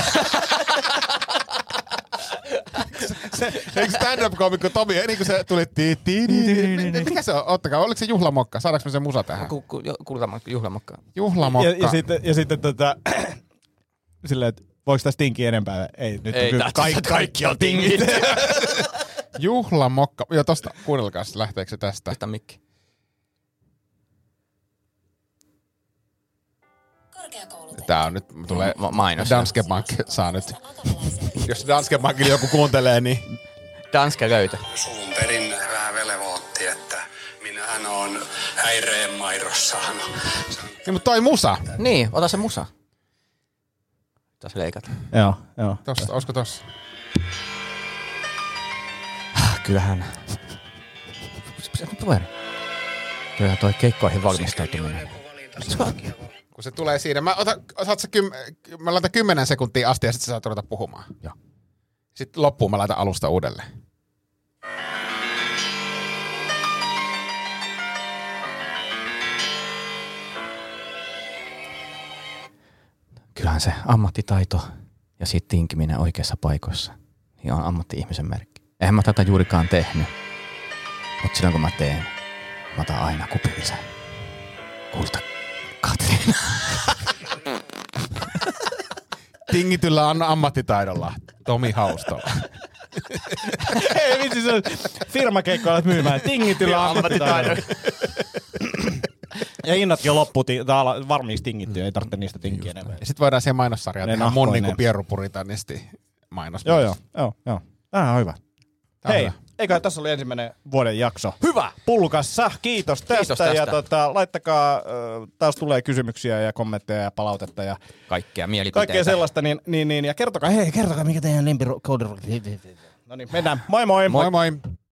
Eikö stand-up-komikko Tomi, niin kuin se tuli tii tii tii. Mikä se on? Ottakaa, oliko se juhlamokka? Saadaanko me sen musa tähän? Kuulutaanko juhlamokka? Juhlamokka. Ja, ja sitten, ja sitten tota, silleen, että voiko tässä tinkiä enempää? Ei, nyt Ei, kyllä, kaikki, kaikki on tingit. Juhlamokka. Joo, tosta, kuunnelkaa, lähteekö se tästä? Pistää mikki. Tää on nyt, tulee Ma- mainos. Danske Bank saa nyt. Jos Danske Bankille joku kuuntelee, niin... Danske löytä. Suun perin vähän velvoitti, että minähän on häireen mairossaan. Niin, mutta toi musa. Niin, ota se musa. Pitäis leikata. Joo, joo. Tossa, olisiko tossa? Kyllähän. Pitäis nyt tuoda. Kyllähän toi keikkoihin valmistautuminen. Kun se tulee siinä. Mä, ota, kym, mä laitan kymmenen sekuntia asti ja sit sä saat ruveta puhumaan. Joo. Sitten loppuun mä laitan alusta uudelleen. Kyllähän se ammattitaito ja sit tinkiminen oikeassa paikoissa niin on ammatti-ihmisen merkki. Eihän mä tätä juurikaan tehnyt. Mut silloin kun mä teen, mä otan aina kupillisen. Kulta. Katriina. Tingityllä on ammattitaidolla. Tomi Haustola. Hei, vitsi, se on firmakeikko alat myymään. Tingityllä on ammattitaidolla. Ja innot jo loppu, varmiiksi tingittyy, ei tarvitse niistä tinkiä enemmän. Sitten voidaan siihen mainossarjaan tehdä mun niin kuin pierupuritannisti mainos. Joo, joo, joo, joo. Tämä on hyvä. Tämä Hei. On hyvä. Eiköhän tässä oli ensimmäinen vuoden jakso. Hyvä! Pulkassa, kiitos tästä. Kiitos tästä. Ja tota, laittakaa, taas tulee kysymyksiä ja kommentteja ja palautetta ja kaikkea mielipiteitä. Kaikkea sellaista, niin, niin, niin ja kertokaa, hei, kertokaa, mikä teidän lempikouderuoka. No niin, mennään. Moi moi! Moi moi! moi.